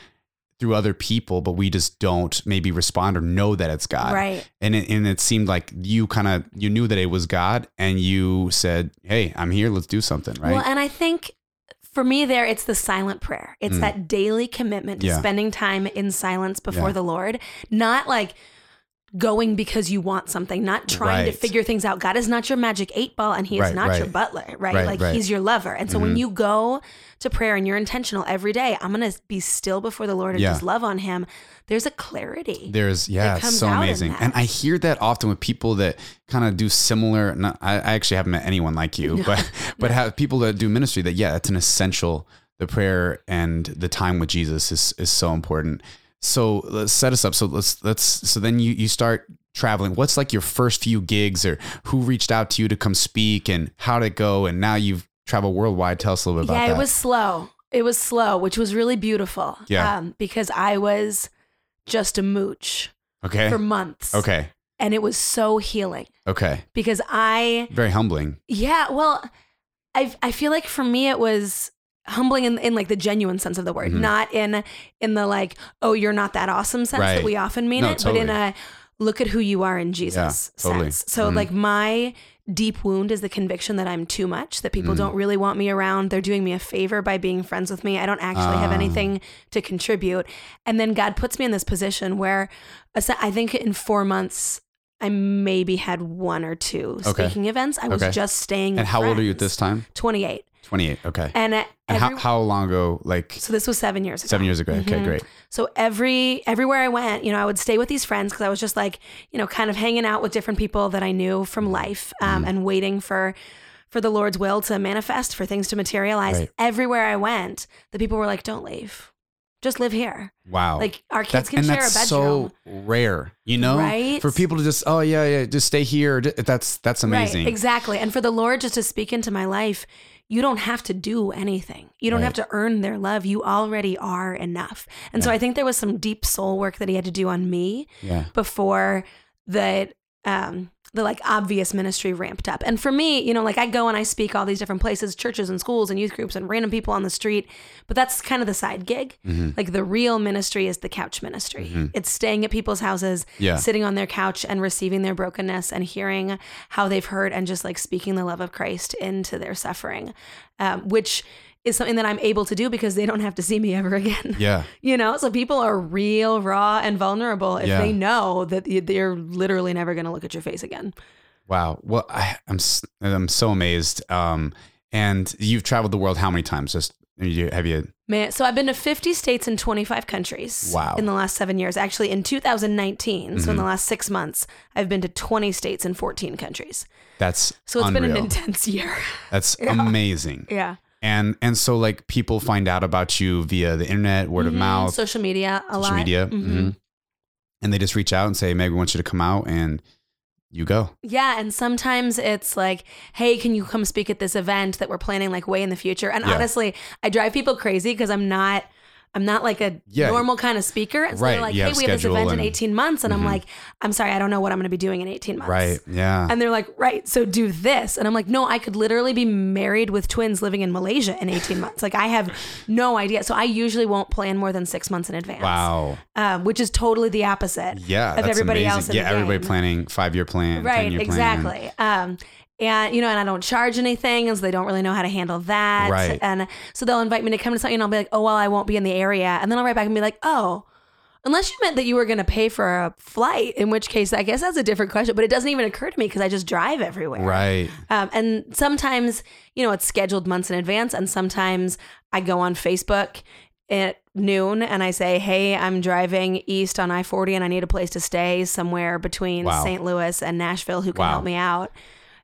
through other people, but we just don't maybe respond or know that it's God. Right. And it, and it seemed like you kind of, you knew that it was God, and you said, hey, I'm here, let's do something. Right. Well, and I think for me there, it's the silent prayer. It's mm. that daily commitment to yeah. spending time in silence before yeah. the Lord, not like going because you want something, not trying right. to figure things out. God is not your magic eight ball, and he right, is not right. your butler, right? right like right. he's your lover. And so mm-hmm. when you go to prayer and you're intentional every day, I'm going to be still before the Lord and yeah. just love on him. There's a clarity. There's, yeah, it's so amazing. And I hear that often with people that kind of do similar, not, I, I actually haven't met anyone like you, no. but, but no. have people that do ministry that, yeah, it's an essential, the prayer and the time with Jesus is is so important. So let's set us up. So let's, let's, so then you, you start traveling. What's like your first few gigs, or who reached out to you to come speak, and how'd it go? And now you've traveled worldwide. Tell us a little bit about that. Yeah, it was slow. It was slow, which was really beautiful. Yeah. Um, because I was just a mooch. Okay. For months. Okay. And it was so healing. Okay. Because I. Very humbling. Yeah. Well, I I feel like for me it was humbling in, in like the genuine sense of the word, mm-hmm. not in in the like, oh, you're not that awesome sense right. that we often mean no, it, totally. But in a look at who you are in Jesus yeah, totally. sense. So mm-hmm. like my deep wound is the conviction that I'm too much, that people mm-hmm. don't really want me around. They're doing me a favor by being friends with me. I don't actually um. have anything to contribute. And then God puts me in this position where I think in four months, I maybe had one or two okay. speaking events. I okay. was just staying. And how friends. old are you at this time? twenty-eight. twenty-eight. Okay. And, uh, and every, how, how long ago, like, so this was seven years ago, seven years ago. Mm-hmm. Okay, great. So every, everywhere I went, you know, I would stay with these friends, cause I was just like, you know, kind of hanging out with different people that I knew from life, um, mm. and waiting for, for the Lord's will to manifest, for things to materialize. Right. Everywhere I went, the people were like, don't leave. Just live here. Wow. Like our kids that's, can share a bedroom. So rare, you know, right? For people to just, oh yeah, yeah, just stay here. That's, that's amazing. Right, exactly. And for the Lord just to speak into my life, you don't have to do anything. You don't right. have to earn their love. You already are enough. And yeah. so I think there was some deep soul work that he had to do on me yeah. before that, um, the like obvious ministry ramped up. And for me, you know, like I go and I speak all these different places, churches and schools and youth groups and random people on the street, but that's kind of the side gig. Mm-hmm. Like the real ministry is the couch ministry. Mm-hmm. It's staying at people's houses, yeah. sitting on their couch and receiving their brokenness and hearing how they've hurt and just like speaking the love of Christ into their suffering, um, which is something that I'm able to do because they don't have to see me ever again. Yeah. You know, so people are real, raw, and vulnerable if yeah. they know that they're literally never going to look at your face again. Wow. Well, I, I'm I'm so amazed. Um, and you've traveled the world how many times? Just have you? Man, so I've been to fifty states and twenty-five countries. Wow. In the last seven years. Actually, in two thousand nineteen, mm-hmm. so in the last six months, I've been to twenty states and fourteen countries. That's so it's unreal. Been an intense year. That's yeah. amazing. Yeah. And and so like people find out about you via the internet, word mm-hmm. of mouth, social media, a social lot. media, mm-hmm. Mm-hmm. And they just reach out and say, "Meg, we want you to come out," and you go. Yeah, and sometimes it's like, "Hey, can you come speak at this event that we're planning like way in the future?" And yeah. honestly, I drive people crazy because I'm not. I'm not like a yeah. normal kind of speaker. And so right. they're like, you hey, have we have this event and, in eighteen months. And mm-hmm. I'm like, I'm sorry, I don't know what I'm going to be doing in eighteen months. Right. Yeah. And they're like, right. So do this. And I'm like, no, I could literally be married with twins living in Malaysia in eighteen months. Like I have no idea. So I usually won't plan more than six months in advance. Wow. Um, which is totally the opposite yeah, of everybody amazing. else. In yeah. the everybody game. Planning five-year plan. Right. ten-year exactly. Plan. Um, And, you know, and I don't charge anything, and so they don't really know how to handle that. Right. And so they'll invite me to come to something, and I'll be like, oh, well, I won't be in the area. And then I'll write back and be like, oh, unless you meant that you were going to pay for a flight, in which case, I guess that's a different question, but it doesn't even occur to me because I just drive everywhere. Right. Um, and sometimes, you know, it's scheduled months in advance, and sometimes I go on Facebook at noon and I say, hey, I'm driving east on I forty, and I need a place to stay somewhere between wow. Saint Louis and Nashville. Who can wow. help me out?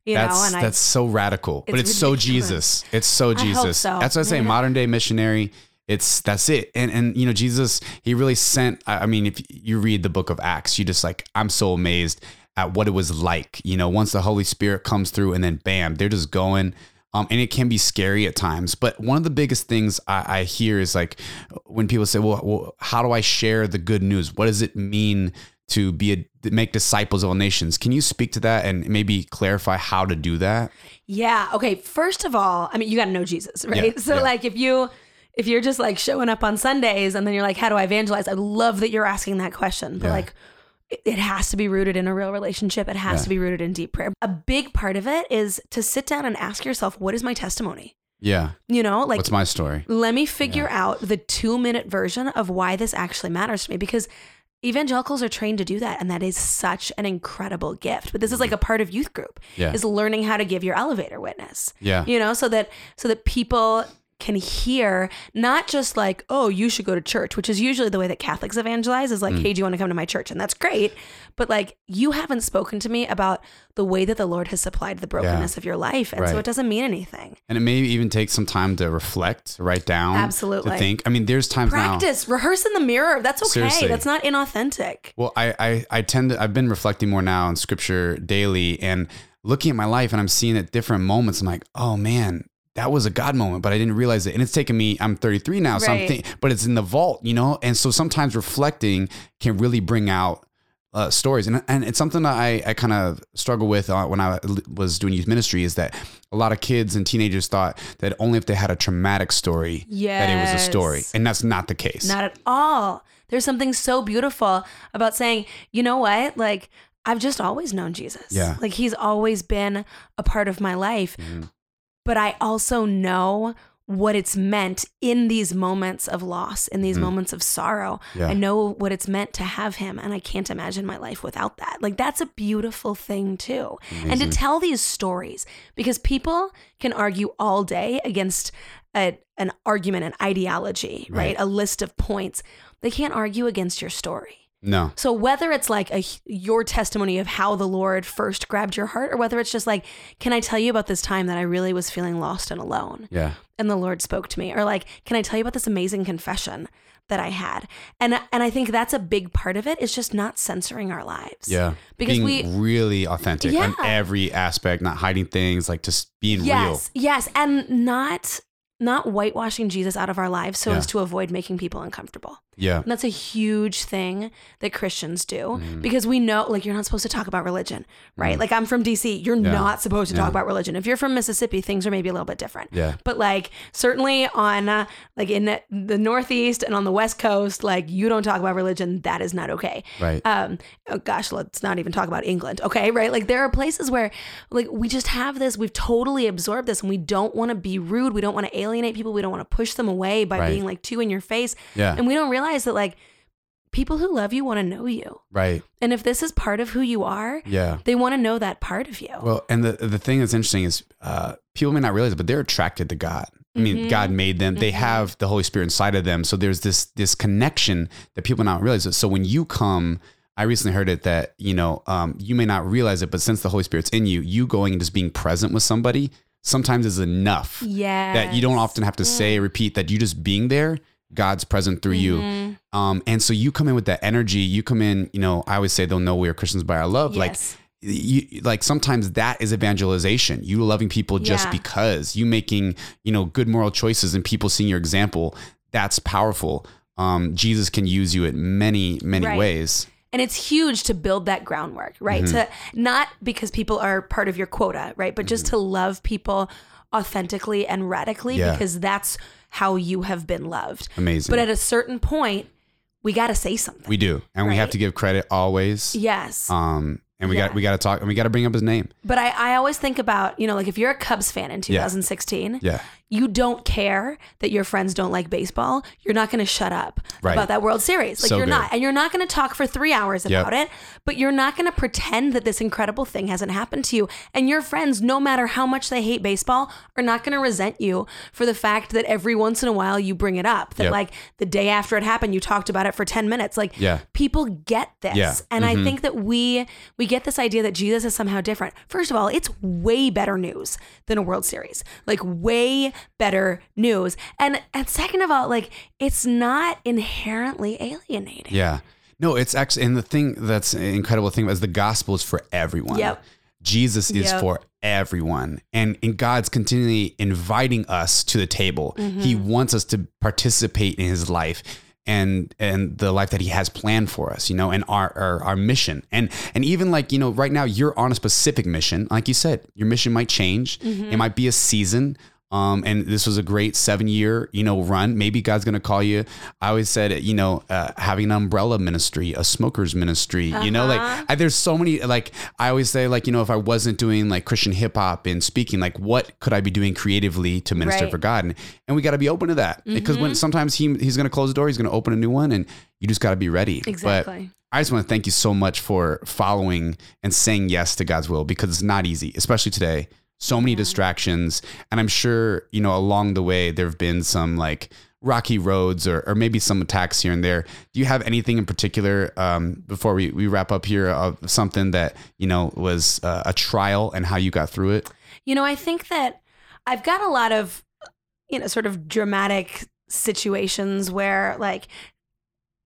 You that's know, and that's I, so radical, it's but it's ridiculous. so Jesus. It's so Jesus. I hope so. That's what I say. Yeah. Modern day missionary. It's that's it. And and you know, Jesus, he really sent. I mean, if you read the book of Acts, you just like I'm so amazed at what it was like. You know, once the Holy Spirit comes through, and then bam, they're just going. Um, and it can be scary at times. But one of the biggest things I, I hear is like when people say, well, well, how do I share the good news? What does it mean to be a, make disciples of all nations? Can you speak to that and maybe clarify how to do that? Yeah. Okay. First of all, I mean, you got to know Jesus, right? Yeah, so yeah. like if you, if you're just like showing up on Sundays and then you're like, how do I evangelize? I love that you're asking that question, but yeah. like it, it has to be rooted in a real relationship. It has yeah. to be rooted in deep prayer. A big part of it is to sit down and ask yourself, what is my testimony? Yeah. You know, like what's my story? Let me figure yeah. out the two minute version of why this actually matters to me, because evangelicals are trained to do that, and that is such an incredible gift. But this is like a part of youth group yeah. is learning how to give your elevator witness. Yeah. You know, so that so that people can hear not just like, oh, you should go to church, which is usually the way that Catholics evangelize is like, mm. hey, do you want to come to my church? And that's great. But like, you haven't spoken to me about the way that the Lord has supplied the brokenness yeah. of your life. And right. so it doesn't mean anything. And it may even take some time to reflect, write down. Absolutely. To think. I mean, there's times Practice, now. Practice, rehearse in the mirror. That's okay. Seriously. That's not inauthentic. Well, I, I, I tend to, I've been reflecting more now on scripture daily and looking at my life, and I'm seeing at different moments. I'm like, oh man, that was a God moment, but I didn't realize it. And it's taken me, I'm thirty-three now, right. so I'm think, but it's in the vault, you know? And so sometimes reflecting can really bring out uh, stories. And and it's something that I, I kind of struggle with uh, when I was doing youth ministry, is that a lot of kids and teenagers thought that only if they had a traumatic story, yes. that it was a story. And that's not the case. Not at all. There's something so beautiful about saying, you know what? Like, I've just always known Jesus. Yeah. Like, he's always been a part of my life. Mm-hmm. But I also know what it's meant in these moments of loss, in these mm. moments of sorrow. Yeah. I know what it's meant to have him, and I can't imagine my life without that. Like, that's a beautiful thing too. Amazing. And to tell these stories, because people can argue all day against a, an argument, an ideology, right? right? A list of points. They can't argue against your story. No. So whether it's like a, your testimony of how the Lord first grabbed your heart, or whether it's just like, can I tell you about this time that I really was feeling lost and alone? Yeah. And the Lord spoke to me, or like, can I tell you about this amazing confession that I had? And and I think that's a big part of it, is just not censoring our lives. Yeah. Because being we really authentic yeah. on every aspect, not hiding things, like just being yes, real. Yes. Yes. And not, not whitewashing Jesus out of our lives so yeah. as to avoid making people uncomfortable. Yeah. And that's a huge thing that Christians do mm. because we know, like, you're not supposed to talk about religion, right? Mm. Like, I'm from D C. You're yeah. not supposed to yeah. talk about religion. If you're from Mississippi, things are maybe a little bit different. Yeah. But like, certainly on uh, like in the, the Northeast and on the West Coast, like, you don't talk about religion. That is not okay. Right. Um. Oh gosh, let's not even talk about England. Okay. Right. Like, there are places where like we just have this. We've totally absorbed this, and we don't want to be rude. We don't want to alienate people. We don't want to push them away by right. being like too in your face. Yeah. And we don't realize that like people who love you want to know you, right? And if this is part of who you are, yeah, they want to know that part of you. Well, and the the thing that's interesting is uh people may not realize it, but they're attracted to God. I mean, mm-hmm. God made them. Mm-hmm. They have the Holy Spirit inside of them, so there's this this connection that people not realize. So when you come, I recently heard it that you know um you may not realize it, but since the Holy Spirit's in you, you going and just being present with somebody sometimes is enough. Yeah, that you don't often have to yeah. say, repeat, that you just being there. God's present through mm-hmm. you. Um, and so you come in with that energy. You come in, you know, I always say they'll know we are Christians by our love. Yes. Like, you, like sometimes that is evangelization. You loving people just yeah. because you making, you know, good moral choices and people seeing your example. That's powerful. Um, Jesus can use you in many, many right. ways. And it's huge to build that groundwork, right? Mm-hmm. To not because people are part of your quota, right? But just mm-hmm. to love people authentically and radically yeah. because that's how you have been loved. Amazing. But at a certain point, we got to say something. We do. And right? we have to give credit always. Yes. Um, and we yeah. got, we got to talk and we got to bring up his name. But I, I always think about, you know, like if you're a Cubs fan in two thousand sixteen, yeah. you don't care that your friends don't like baseball. You're not going to shut up right. about that World Series. Like so you're good. Not, and you're not going to talk for three hours about yep. it, but you're not going to pretend that this incredible thing hasn't happened to you. And your friends, no matter how much they hate baseball, are not going to resent you for the fact that every once in a while you bring it up, that yep. like the day after it happened, you talked about it for ten minutes. Like yeah. people get this. Yeah. And mm-hmm. I think that we, we get this idea that Jesus is somehow different. First of all, it's way better news than a World Series, like way better news. And and second of all, like it's not inherently alienating. Yeah, no, it's actually, and the thing that's an incredible thing is the gospel is for everyone. Yep. Jesus is yep. for everyone. And, and God's continually inviting us to the table. Mm-hmm. He wants us to participate in his life. And and the life that he has planned for us, you know, and our, our our mission. And and even like, you know, right now you're on a specific mission. Like you said, your mission might change. Mm-hmm. It might be a season. Um, and this was a great seven year, you know, run. Maybe God's going to call you. I always said, you know, uh, having an umbrella ministry, a smoker's ministry, uh-huh. you know, like I, there's so many, like I always say, like, you know, if I wasn't doing like Christian hip hop and speaking, like what could I be doing creatively to minister right. for God? And, and we got to be open to that mm-hmm. because when sometimes he he's going to close the door, he's going to open a new one, and you just got to be ready. Exactly. But I just want to thank you so much for following and saying yes to God's will, because it's not easy, especially today. So many yeah. distractions. And I'm sure, you know, along the way, there have been some like rocky roads or, or maybe some attacks here and there. Do you have anything in particular um, before we, we wrap up here of something that, you know, was uh, a trial and how you got through it? You know, I think that I've got a lot of, you know, sort of dramatic situations where like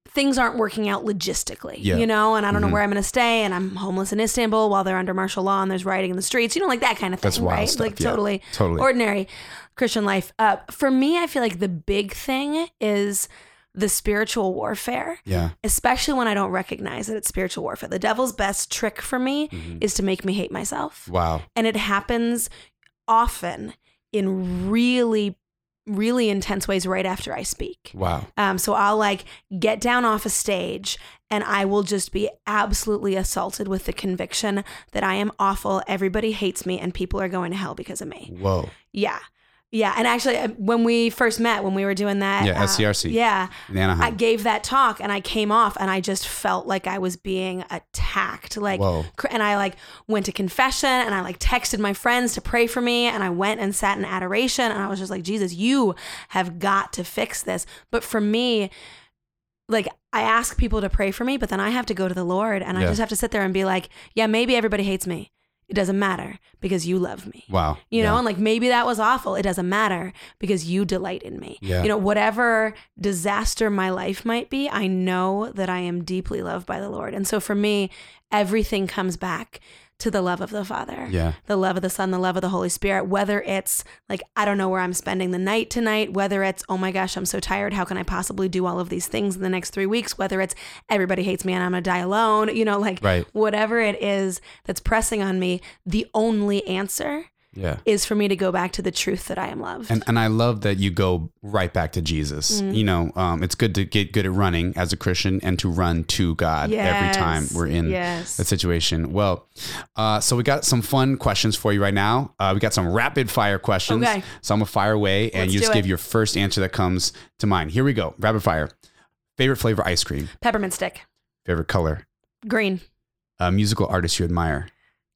things aren't working out logistically, yeah. you know, and I don't mm-hmm. know where I'm going to stay, and I'm homeless in Istanbul while they're under martial law and there's rioting in the streets, you know, like that kind of thing. That's wild right? stuff, like yeah. totally, totally ordinary Christian life. Uh, for me, I feel like the big thing is the spiritual warfare, yeah. especially when I don't recognize that it's spiritual warfare. The devil's best trick for me mm-hmm. is to make me hate myself. Wow. And it happens often in really really intense ways right after I speak. Wow. Um, so I'll like get down off a stage and I will just be absolutely assaulted with the conviction that I am awful. Everybody hates me and people are going to hell because of me. Whoa. Yeah. Yeah. And actually when we first met, when we were doing that, yeah, uh, S C R C. Yeah. In Anaheim. I gave that talk and I came off and I just felt like I was being attacked. Like, whoa. And I like went to confession and I like texted my friends to pray for me. And I went and sat in adoration and I was just like, Jesus, you have got to fix this. But for me, like I ask people to pray for me, but then I have to go to the Lord and yeah. I just have to sit there and be like, yeah, maybe everybody hates me. It doesn't matter because you love me. Wow. You yeah. know, and like maybe that was awful. It doesn't matter because you delight in me. Yeah. You know, whatever disaster my life might be, I know that I am deeply loved by the Lord. And so for me, everything comes back to the love of the Father, yeah. the love of the Son, the love of the Holy Spirit, whether it's like, I don't know where I'm spending the night tonight, whether it's, oh my gosh, I'm so tired. How can I possibly do all of these things in the next three weeks? Whether it's everybody hates me and I'm going to die alone, you know, like right. whatever it is that's pressing on me, the only answer yeah. is for me to go back to the truth that I am loved. And and I love that you go right back to Jesus. Mm-hmm. You know, um, it's good to get good at running as a Christian and to run to God yes. every time we're in yes. a situation. Well, uh, so we got some fun questions for you right now. Uh, we got some rapid fire questions. Okay. So I'm gonna fire away and Let's you just give your first answer that comes to mind. Here we go. Rapid fire. Favorite flavor ice cream? Peppermint stick. Favorite color? Green. A musical artist you admire?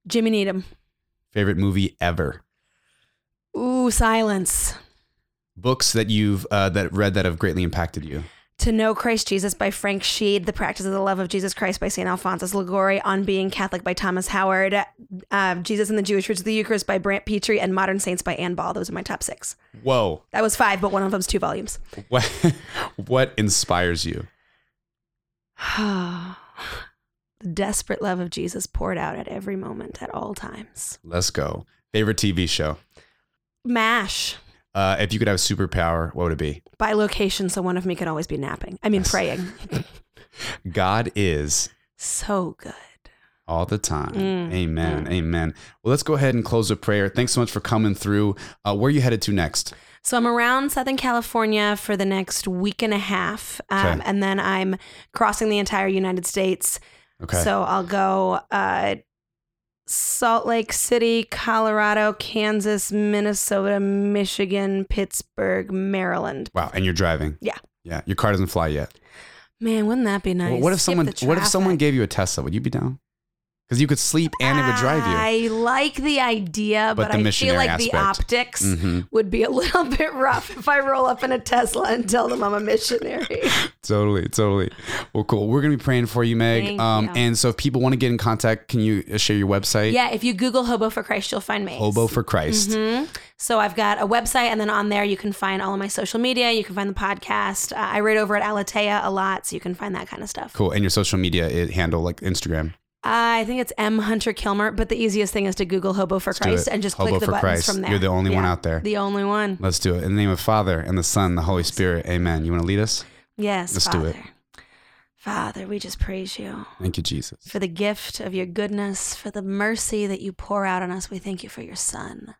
Jimmy Needham. Favorite movie ever? Ooh, Silence. Books that you've uh, that read that have greatly impacted you? To Know Christ Jesus by Frank Sheed, The Practice of the Love of Jesus Christ by Saint Alphonsus Liguori, On Being Catholic by Thomas Howard, uh, Jesus and the Jewish Roots of the Eucharist by Brant Petrie, and Modern Saints by Anne Ball. Those are my top six. Whoa. That was five, but one of them's two volumes. What, what inspires you? The desperate love of Jesus poured out at every moment, at all times. Let's go. Favorite T V show? MASH. Uh, if you could have a superpower, what would it be? By location, so one of me could always be napping. I mean, praying. God is so good. All the time. Mm. Amen. Mm. Amen. Well, let's go ahead and close with prayer. Thanks so much for coming through. Uh, where are you headed to next? So I'm around Southern California for the next week and a half. Um, okay. And then I'm crossing the entire United States. Okay. So I'll go uh, Salt Lake City, Colorado, Kansas, Minnesota, Michigan, Pittsburgh, Maryland. Wow. And you're driving. Yeah. Yeah. Your car doesn't fly yet. Man, wouldn't that be nice? Well, what if someone what if someone gave you a Tesla? Would you be down? Because you could sleep and it would drive you. I like the idea, but, but the I feel like aspect. the optics mm-hmm. would be a little bit rough if I roll up in a Tesla and tell them I'm a missionary. Totally, totally. Well, cool. We're going to be praying for you, Meg. Um, you. And so if people want to get in contact, can you share your website? Yeah, if you Google Hobo for Christ, you'll find me. Hobo for Christ. Mm-hmm. So I've got a website, and then on there you can find all of my social media. You can find the podcast. Uh, I write over at Alatea a lot, so you can find that kind of stuff. Cool. And your social media handle, like Instagram? I think it's M Hunter-Kilmer, but the easiest thing is to Google Hobo for Christ and just Hobo click the buttons Christ. From there. You're the only yeah. one out there. The only one. Let's do it. In the name of Father and the Son, the Holy Spirit. Amen. You want to lead us? Yes, Let's Father. do it. Father, we just praise you. Thank you, Jesus. For the gift of your goodness, for the mercy that you pour out on us. We thank you for your Son.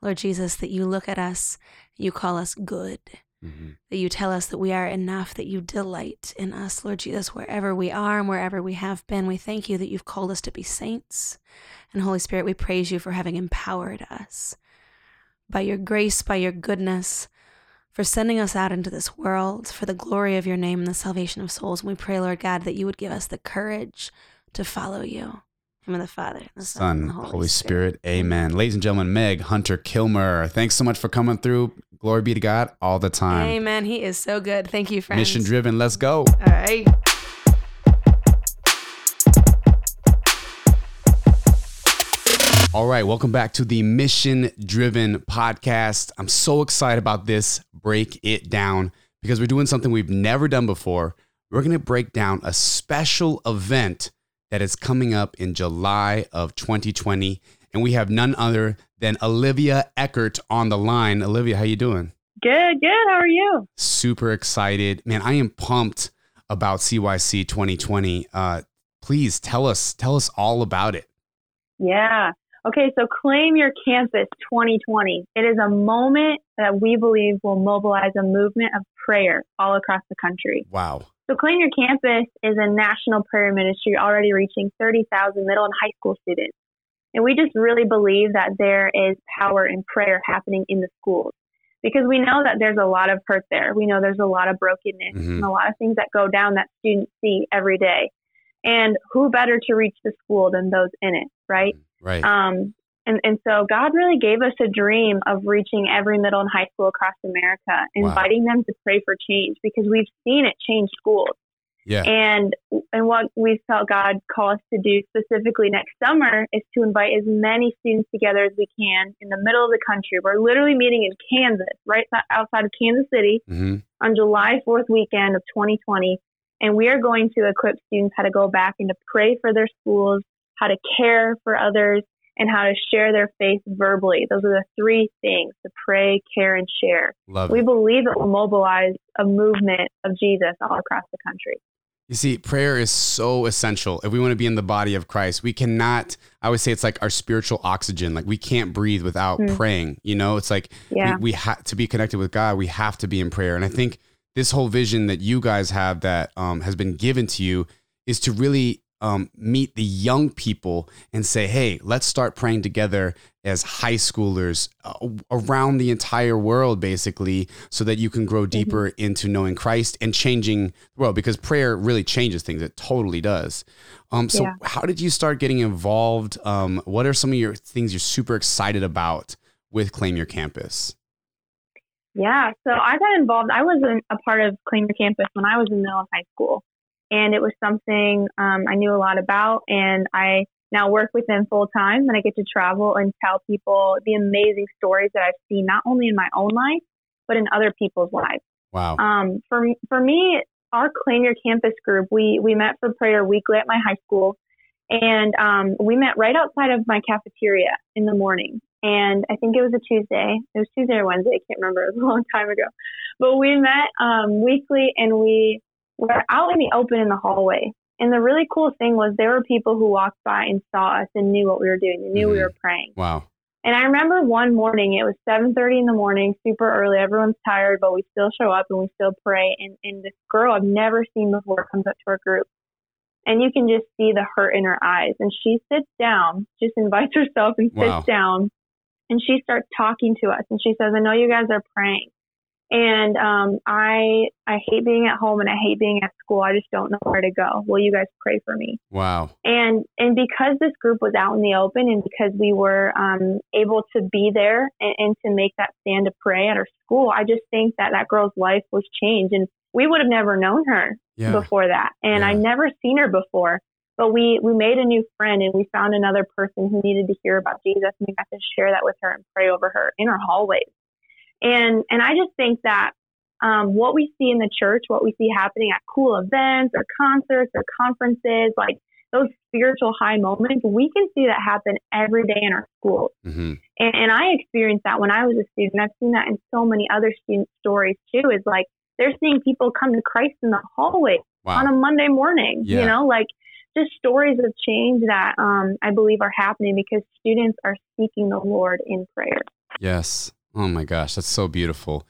Lord Jesus, that you look at us, you call us good. Mm-hmm. That you tell us that we are enough, that you delight in us, Lord Jesus, wherever we are and wherever we have been. We thank you that you've called us to be saints. And Holy Spirit, we praise you for having empowered us by your grace, by your goodness, for sending us out into this world for the glory of your name and the salvation of souls. And we pray, Lord God, that you would give us the courage to follow you. In the name of the Father, the Son, Son and the Holy, Holy Spirit. Spirit. Amen. Ladies and gentlemen, Meg Hunter-Kilmer, thanks so much for coming through. Glory be to God all the time. Amen. He is so good. Thank you, friends. Mission driven. Let's go. All right. All right. Welcome back to the Mission Driven podcast. I'm so excited about this. Break it down because we're doing something we've never done before. We're going to break down a special event that is coming up in July of twenty twenty. And we have none other than Olivia Eckert on the line. Olivia, how you doing? Good, good. How are you? Super excited. Man, I am pumped about C Y C twenty twenty. Uh, please tell us, tell us all about it. Yeah. Okay, so Claim Your Campus twenty twenty. It is a moment that we believe will mobilize a movement of prayer all across the country. Wow. So Claim Your Campus is a national prayer ministry already reaching thirty thousand middle and high school students. And we just really believe that there is power in prayer happening in the schools because we know that there's a lot of hurt there. We know there's a lot of brokenness mm-hmm. and a lot of things that go down that students see every day. And who better to reach the school than those in it, right? Right. Um, and, and so God really gave us a dream of reaching every middle and high school across America, inviting wow. them to pray for change because we've seen it change schools. Yeah. And, and what we felt God call us to do specifically next summer is to invite as many students together as we can in the middle of the country. We're literally meeting in Kansas, right outside of Kansas City mm-hmm. on July fourth weekend of twenty twenty. And we are going to equip students how to go back and to pray for their schools, how to care for others, and how to share their faith verbally. Those are the three things: to pray, care, and share. Love we it. Believe it will mobilize a movement of Jesus all across the country. You see, prayer is so essential. If we want to be in the body of Christ, we cannot, I would say it's like our spiritual oxygen. Like we can't breathe without mm-hmm. praying. You know, it's like yeah. we, we have to be connected with God. We have to be in prayer. And I think this whole vision that you guys have that um, has been given to you is to really Um, meet the young people and say, hey, let's start praying together as high schoolers uh, around the entire world, basically, so that you can grow deeper mm-hmm. into knowing Christ and changing the world, because prayer really changes things. It totally does. Um, so yeah. how did you start getting involved? Um, what are some of your things you're super excited about with Claim Your Campus? Yeah, so I got involved. I wasn't a part of Claim Your Campus when I was in middle of high school. And it was something um, I knew a lot about, and I now work with them full time, and I get to travel and tell people the amazing stories that I've seen, not only in my own life, but in other people's lives. Wow. Um, for, for me, our Claim Your Campus group, we, we met for prayer weekly at my high school, and um, we met right outside of my cafeteria in the morning. And I think it was a Tuesday. It was Tuesday or Wednesday. I can't remember. It was a long time ago. But we met um, weekly, and we were out in the open in the hallway. And the really cool thing was there were people who walked by and saw us and knew what we were doing. They knew mm-hmm. we were praying. Wow. And I remember one morning, it was seven thirty in the morning, super early. Everyone's tired, but we still show up and we still pray. And, and this girl I've never seen before comes up to our group. And you can just see the hurt in her eyes. And she sits down, just invites herself and sits wow. down. And she starts talking to us. And she says, I know you guys are praying. And um, I I hate being at home and I hate being at school. I just don't know where to go. Will you guys pray for me? Wow. And and because this group was out in the open, and because we were um, able to be there and, and to make that stand to pray at our school, I just think that that girl's life was changed. And we would have never known her yeah. before that. And yeah. I'd never seen her before. But we, we made a new friend, and we found another person who needed to hear about Jesus. And we got to share that with her and pray over her in our hallways. And and I just think that um, what we see in the church, what we see happening at cool events or concerts or conferences, like those spiritual high moments, we can see that happen every day in our schools. Mm-hmm. And, and I experienced that when I was a student. I've seen that in so many other student stories too, is like they're seeing people come to Christ in the hallway wow. on a Monday morning, yeah. you know, like just stories of change that um, I believe are happening because students are seeking the Lord in prayer. Yes. Oh my gosh, that's so beautiful.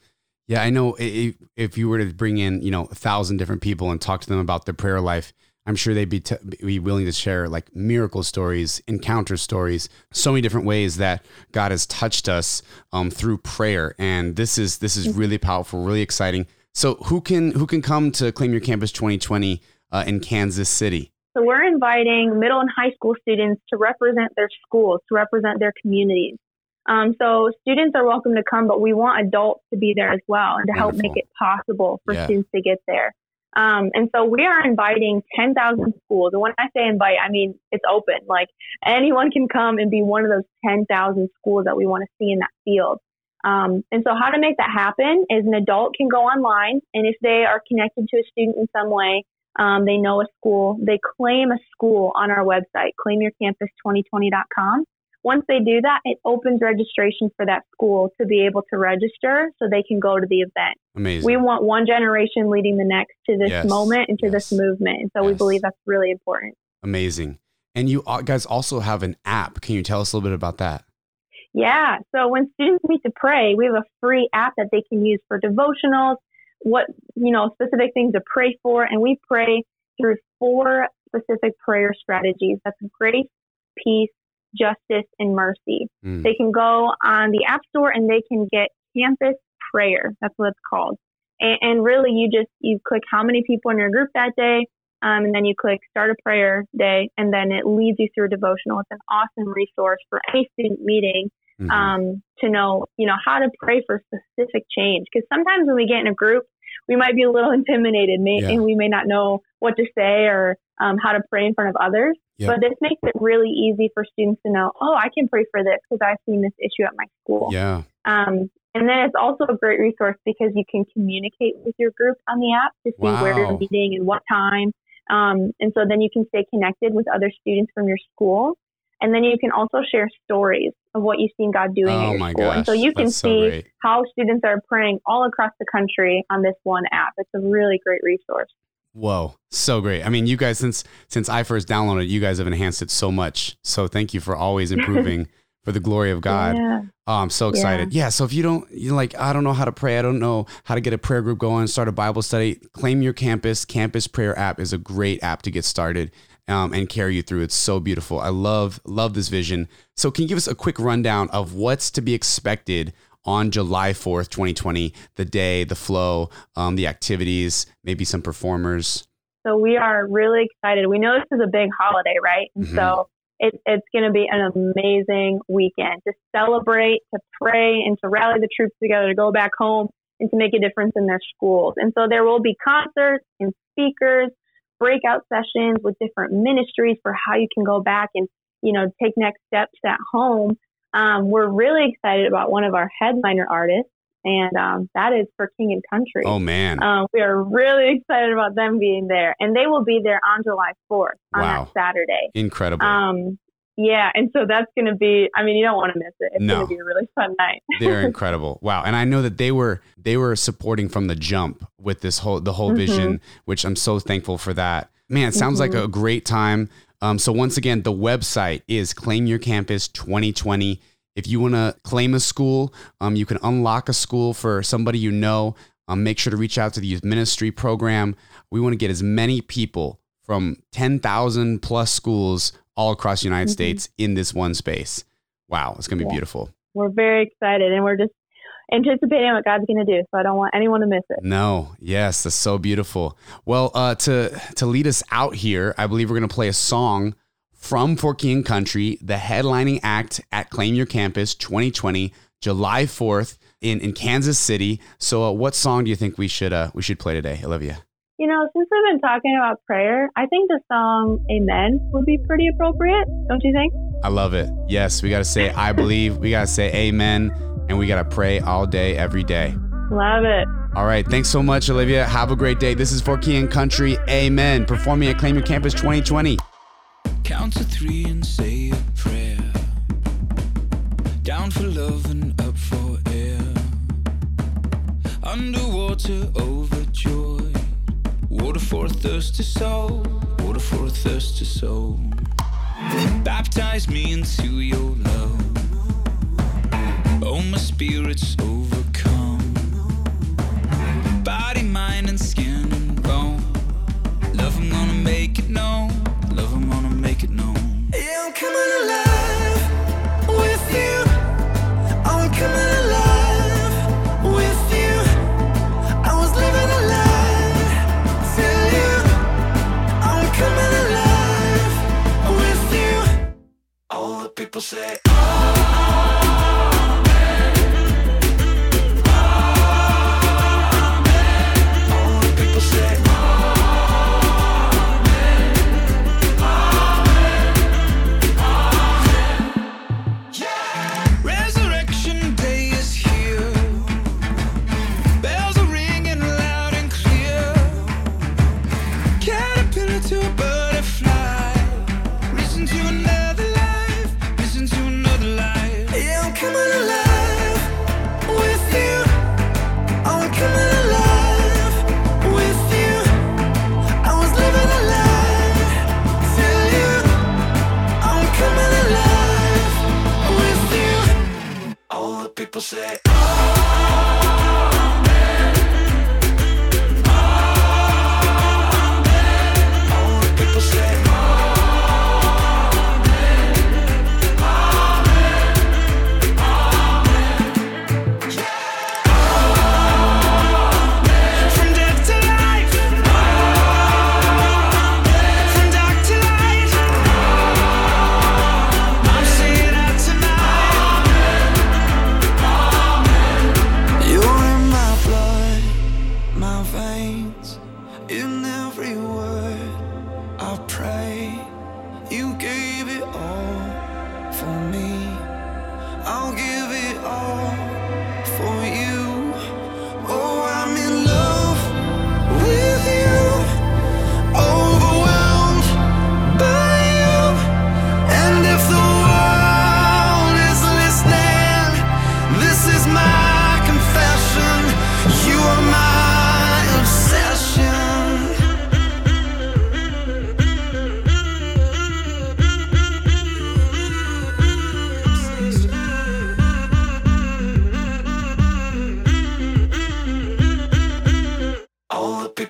Yeah, I know if, if you were to bring in, you know, a thousand different people and talk to them about their prayer life, I'm sure they'd be, t- be willing to share like miracle stories, encounter stories, so many different ways that God has touched us um, through prayer. And this is this is really powerful, really exciting. So who can who can come to Claim Your Campus twenty twenty uh, in Kansas City? So we're inviting middle and high school students to represent their schools, to represent their communities. Um, so students are welcome to come, but we want adults to be there as well and to Wonderful. Help make it possible for yeah. students to get there. Um, and so we are inviting ten thousand schools. And when I say invite, I mean, it's open. Like anyone can come and be one of those ten thousand schools that we want to see in that field. Um, and so how to make that happen is an adult can go online, and if they are connected to a student in some way, um, they know a school, they claim a school on our website, claim your campus twenty twenty dot com. Once they do that, it opens registration for that school to be able to register so they can go to the event. Amazing. We want one generation leading the next to this yes. moment and to yes. this movement. And so yes. we believe that's really important. Amazing. And you guys also have an app. Can you tell us a little bit about that? Yeah. So when students meet to pray, we have a free app that they can use for devotionals, what, you know, specific things to pray for. And we pray through four specific prayer strategies. That's grace, peace, justice, and mercy. Mm. They can go on the App Store and they can get Campus Prayer. That's what it's called. And, and really, you just you click how many people in your group that day, um, and then you click Start a Prayer Day, and then it leads you through a devotional. It's an awesome resource for any student meeting mm-hmm. um, to know, you know, how to pray for specific change. Because sometimes when we get in a group, we might be a little intimidated, may, yeah. and we may not know what to say or um, how to pray in front of others. Yep. But this makes it really easy for students to know, oh, I can pray for this because I've seen this issue at my school. Yeah. Um, and then it's also a great resource because you can communicate with your group on the app to see wow. where you're meeting and what time. Um, and so then you can stay connected with other students from your school. And then you can also share stories of what you've seen God doing oh in your school. Gosh, and so you can so see great. how students are praying all across the country on this one app. It's a really great resource. Whoa. So great. I mean, you guys, since, since I first downloaded it, you guys have enhanced it so much. So thank you for always improving for the glory of God. Yeah. Oh, I'm so excited. Yeah. yeah. So if you don't, you're like, I don't know how to pray. I don't know how to get a prayer group going, start a Bible study. Claim Your Campus. Campus Prayer app is a great app to get started um, and carry you through. It's so beautiful. I love, love this vision. So can you give us a quick rundown of what's to be expected on July fourth, twenty twenty, the day, the flow, um, the activities, maybe some performers? So we are really excited. We know this is a big holiday, right? And mm-hmm. so It, it's going to be an amazing weekend to celebrate, to pray, and to rally the troops together to go back home and to make a difference in their schools. And so there will be concerts and speakers, breakout sessions with different ministries for how you can go back and, you know, take next steps at home. Um, we're really excited about one of our headliner artists, and um, that is For King and Country. Oh, man. Um, we are really excited about them being there. And they will be there on July fourth on wow. that Saturday. Incredible. Um, yeah. And so that's going to be, I mean, you don't want to miss it. It's no. going to be a really fun night. They're incredible. Wow. And I know that they were they were supporting from the jump with this whole the whole mm-hmm. vision, which I'm so thankful for that. Man, it sounds mm-hmm. like a great time. Um, so once again, the website is Claim Your Campus twenty twenty. If you want to claim a school, um, you can unlock a school for somebody you know. Um, make sure to reach out to the youth ministry program. We want to get as many people from ten thousand plus schools all across the United mm-hmm. States in this one space. Wow, it's going to be yeah. beautiful. We're very excited, and we're just anticipating what God's going to do. So I don't want anyone to miss it. No. Yes, that's so beautiful. Well, uh, to, to lead us out here, I believe we're going to play a song from For King and Country, the headlining act at Claim Your Campus twenty twenty, July fourth in, in Kansas City. So uh, what song do you think we should uh, we should play today, Olivia? You know, since we've been talking about prayer, I think the song Amen would be pretty appropriate. Don't you think? I love it. Yes, we got to say I believe, we got to say amen, and we got to pray all day, every day. Love it. All right. Thanks so much, Olivia. Have a great day. This is For King and Country, Amen, performing at Claim Your Campus twenty twenty. Count to three and say a prayer. Down for love and up for air. Underwater, overjoyed. Water for a thirsty soul. Water for a thirsty soul. Baptize me into your love. Oh, my spirit's overcome. Body, mind, and skin and bone. Love, I'm gonna make it known. Love, I'm gonna make it known. Yeah, I'm coming alive with you. I'm coming alive with you. I was living a lie till you. I'm coming alive with you. All the people say, oh. People say, oh, man. Oh, man. All the people say, oh, man. Oh, man. Oh, man. Yeah. Oh, man. From death to life. Oh, man. From dark to light. Oh, I'm singing out tonight. In every word I pray.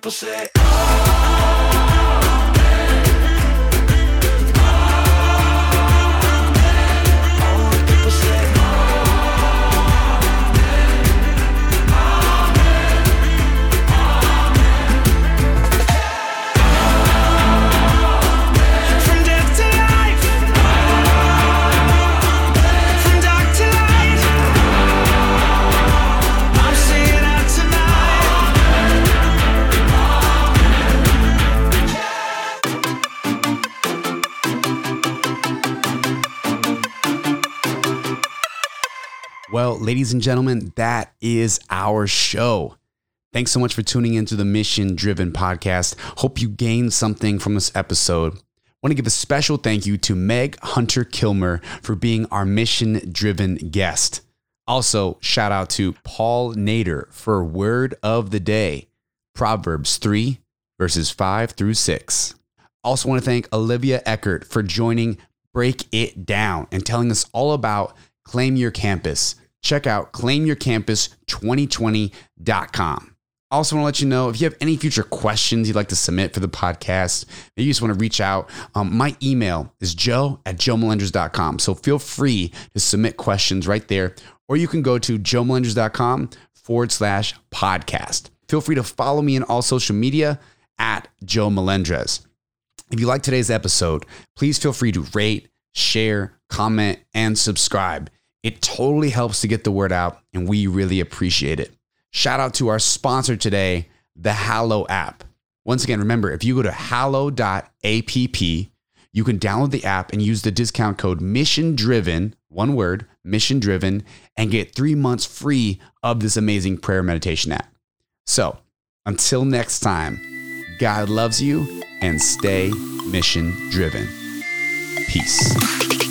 people say, well, ladies and gentlemen, that is our show. Thanks so much for tuning into the Mission Driven Podcast. Hope you gained something from this episode. I want to give a special thank you to Meg Hunter-Kilmer for being our Mission Driven guest. Also, shout out to Paul Nader for Word of the Day, Proverbs three, verses five through six. Also want to thank Olivia Eckert for joining Break It Down and telling us all about Claim Your Campus. Check out claim your campus twenty twenty dot com. I also want to let you know, if you have any future questions you'd like to submit for the podcast, maybe you just want to reach out, um, my email is joe at joe melendrez dot com. So feel free to submit questions right there, or you can go to joe melendrez dot com forward slash podcast. Feel free to follow me in all social media at Joe Melendrez. If you like today's episode, please feel free to rate, share, comment, and subscribe. It totally helps to get the word out, and we really appreciate it. Shout out to our sponsor today, the Hallow app. Once again, remember, if you go to hallow dot app, you can download the app and use the discount code Mission Driven, one word, Mission Driven, and get three months free of this amazing prayer meditation app. So until next time, God loves you and stay mission driven. Peace.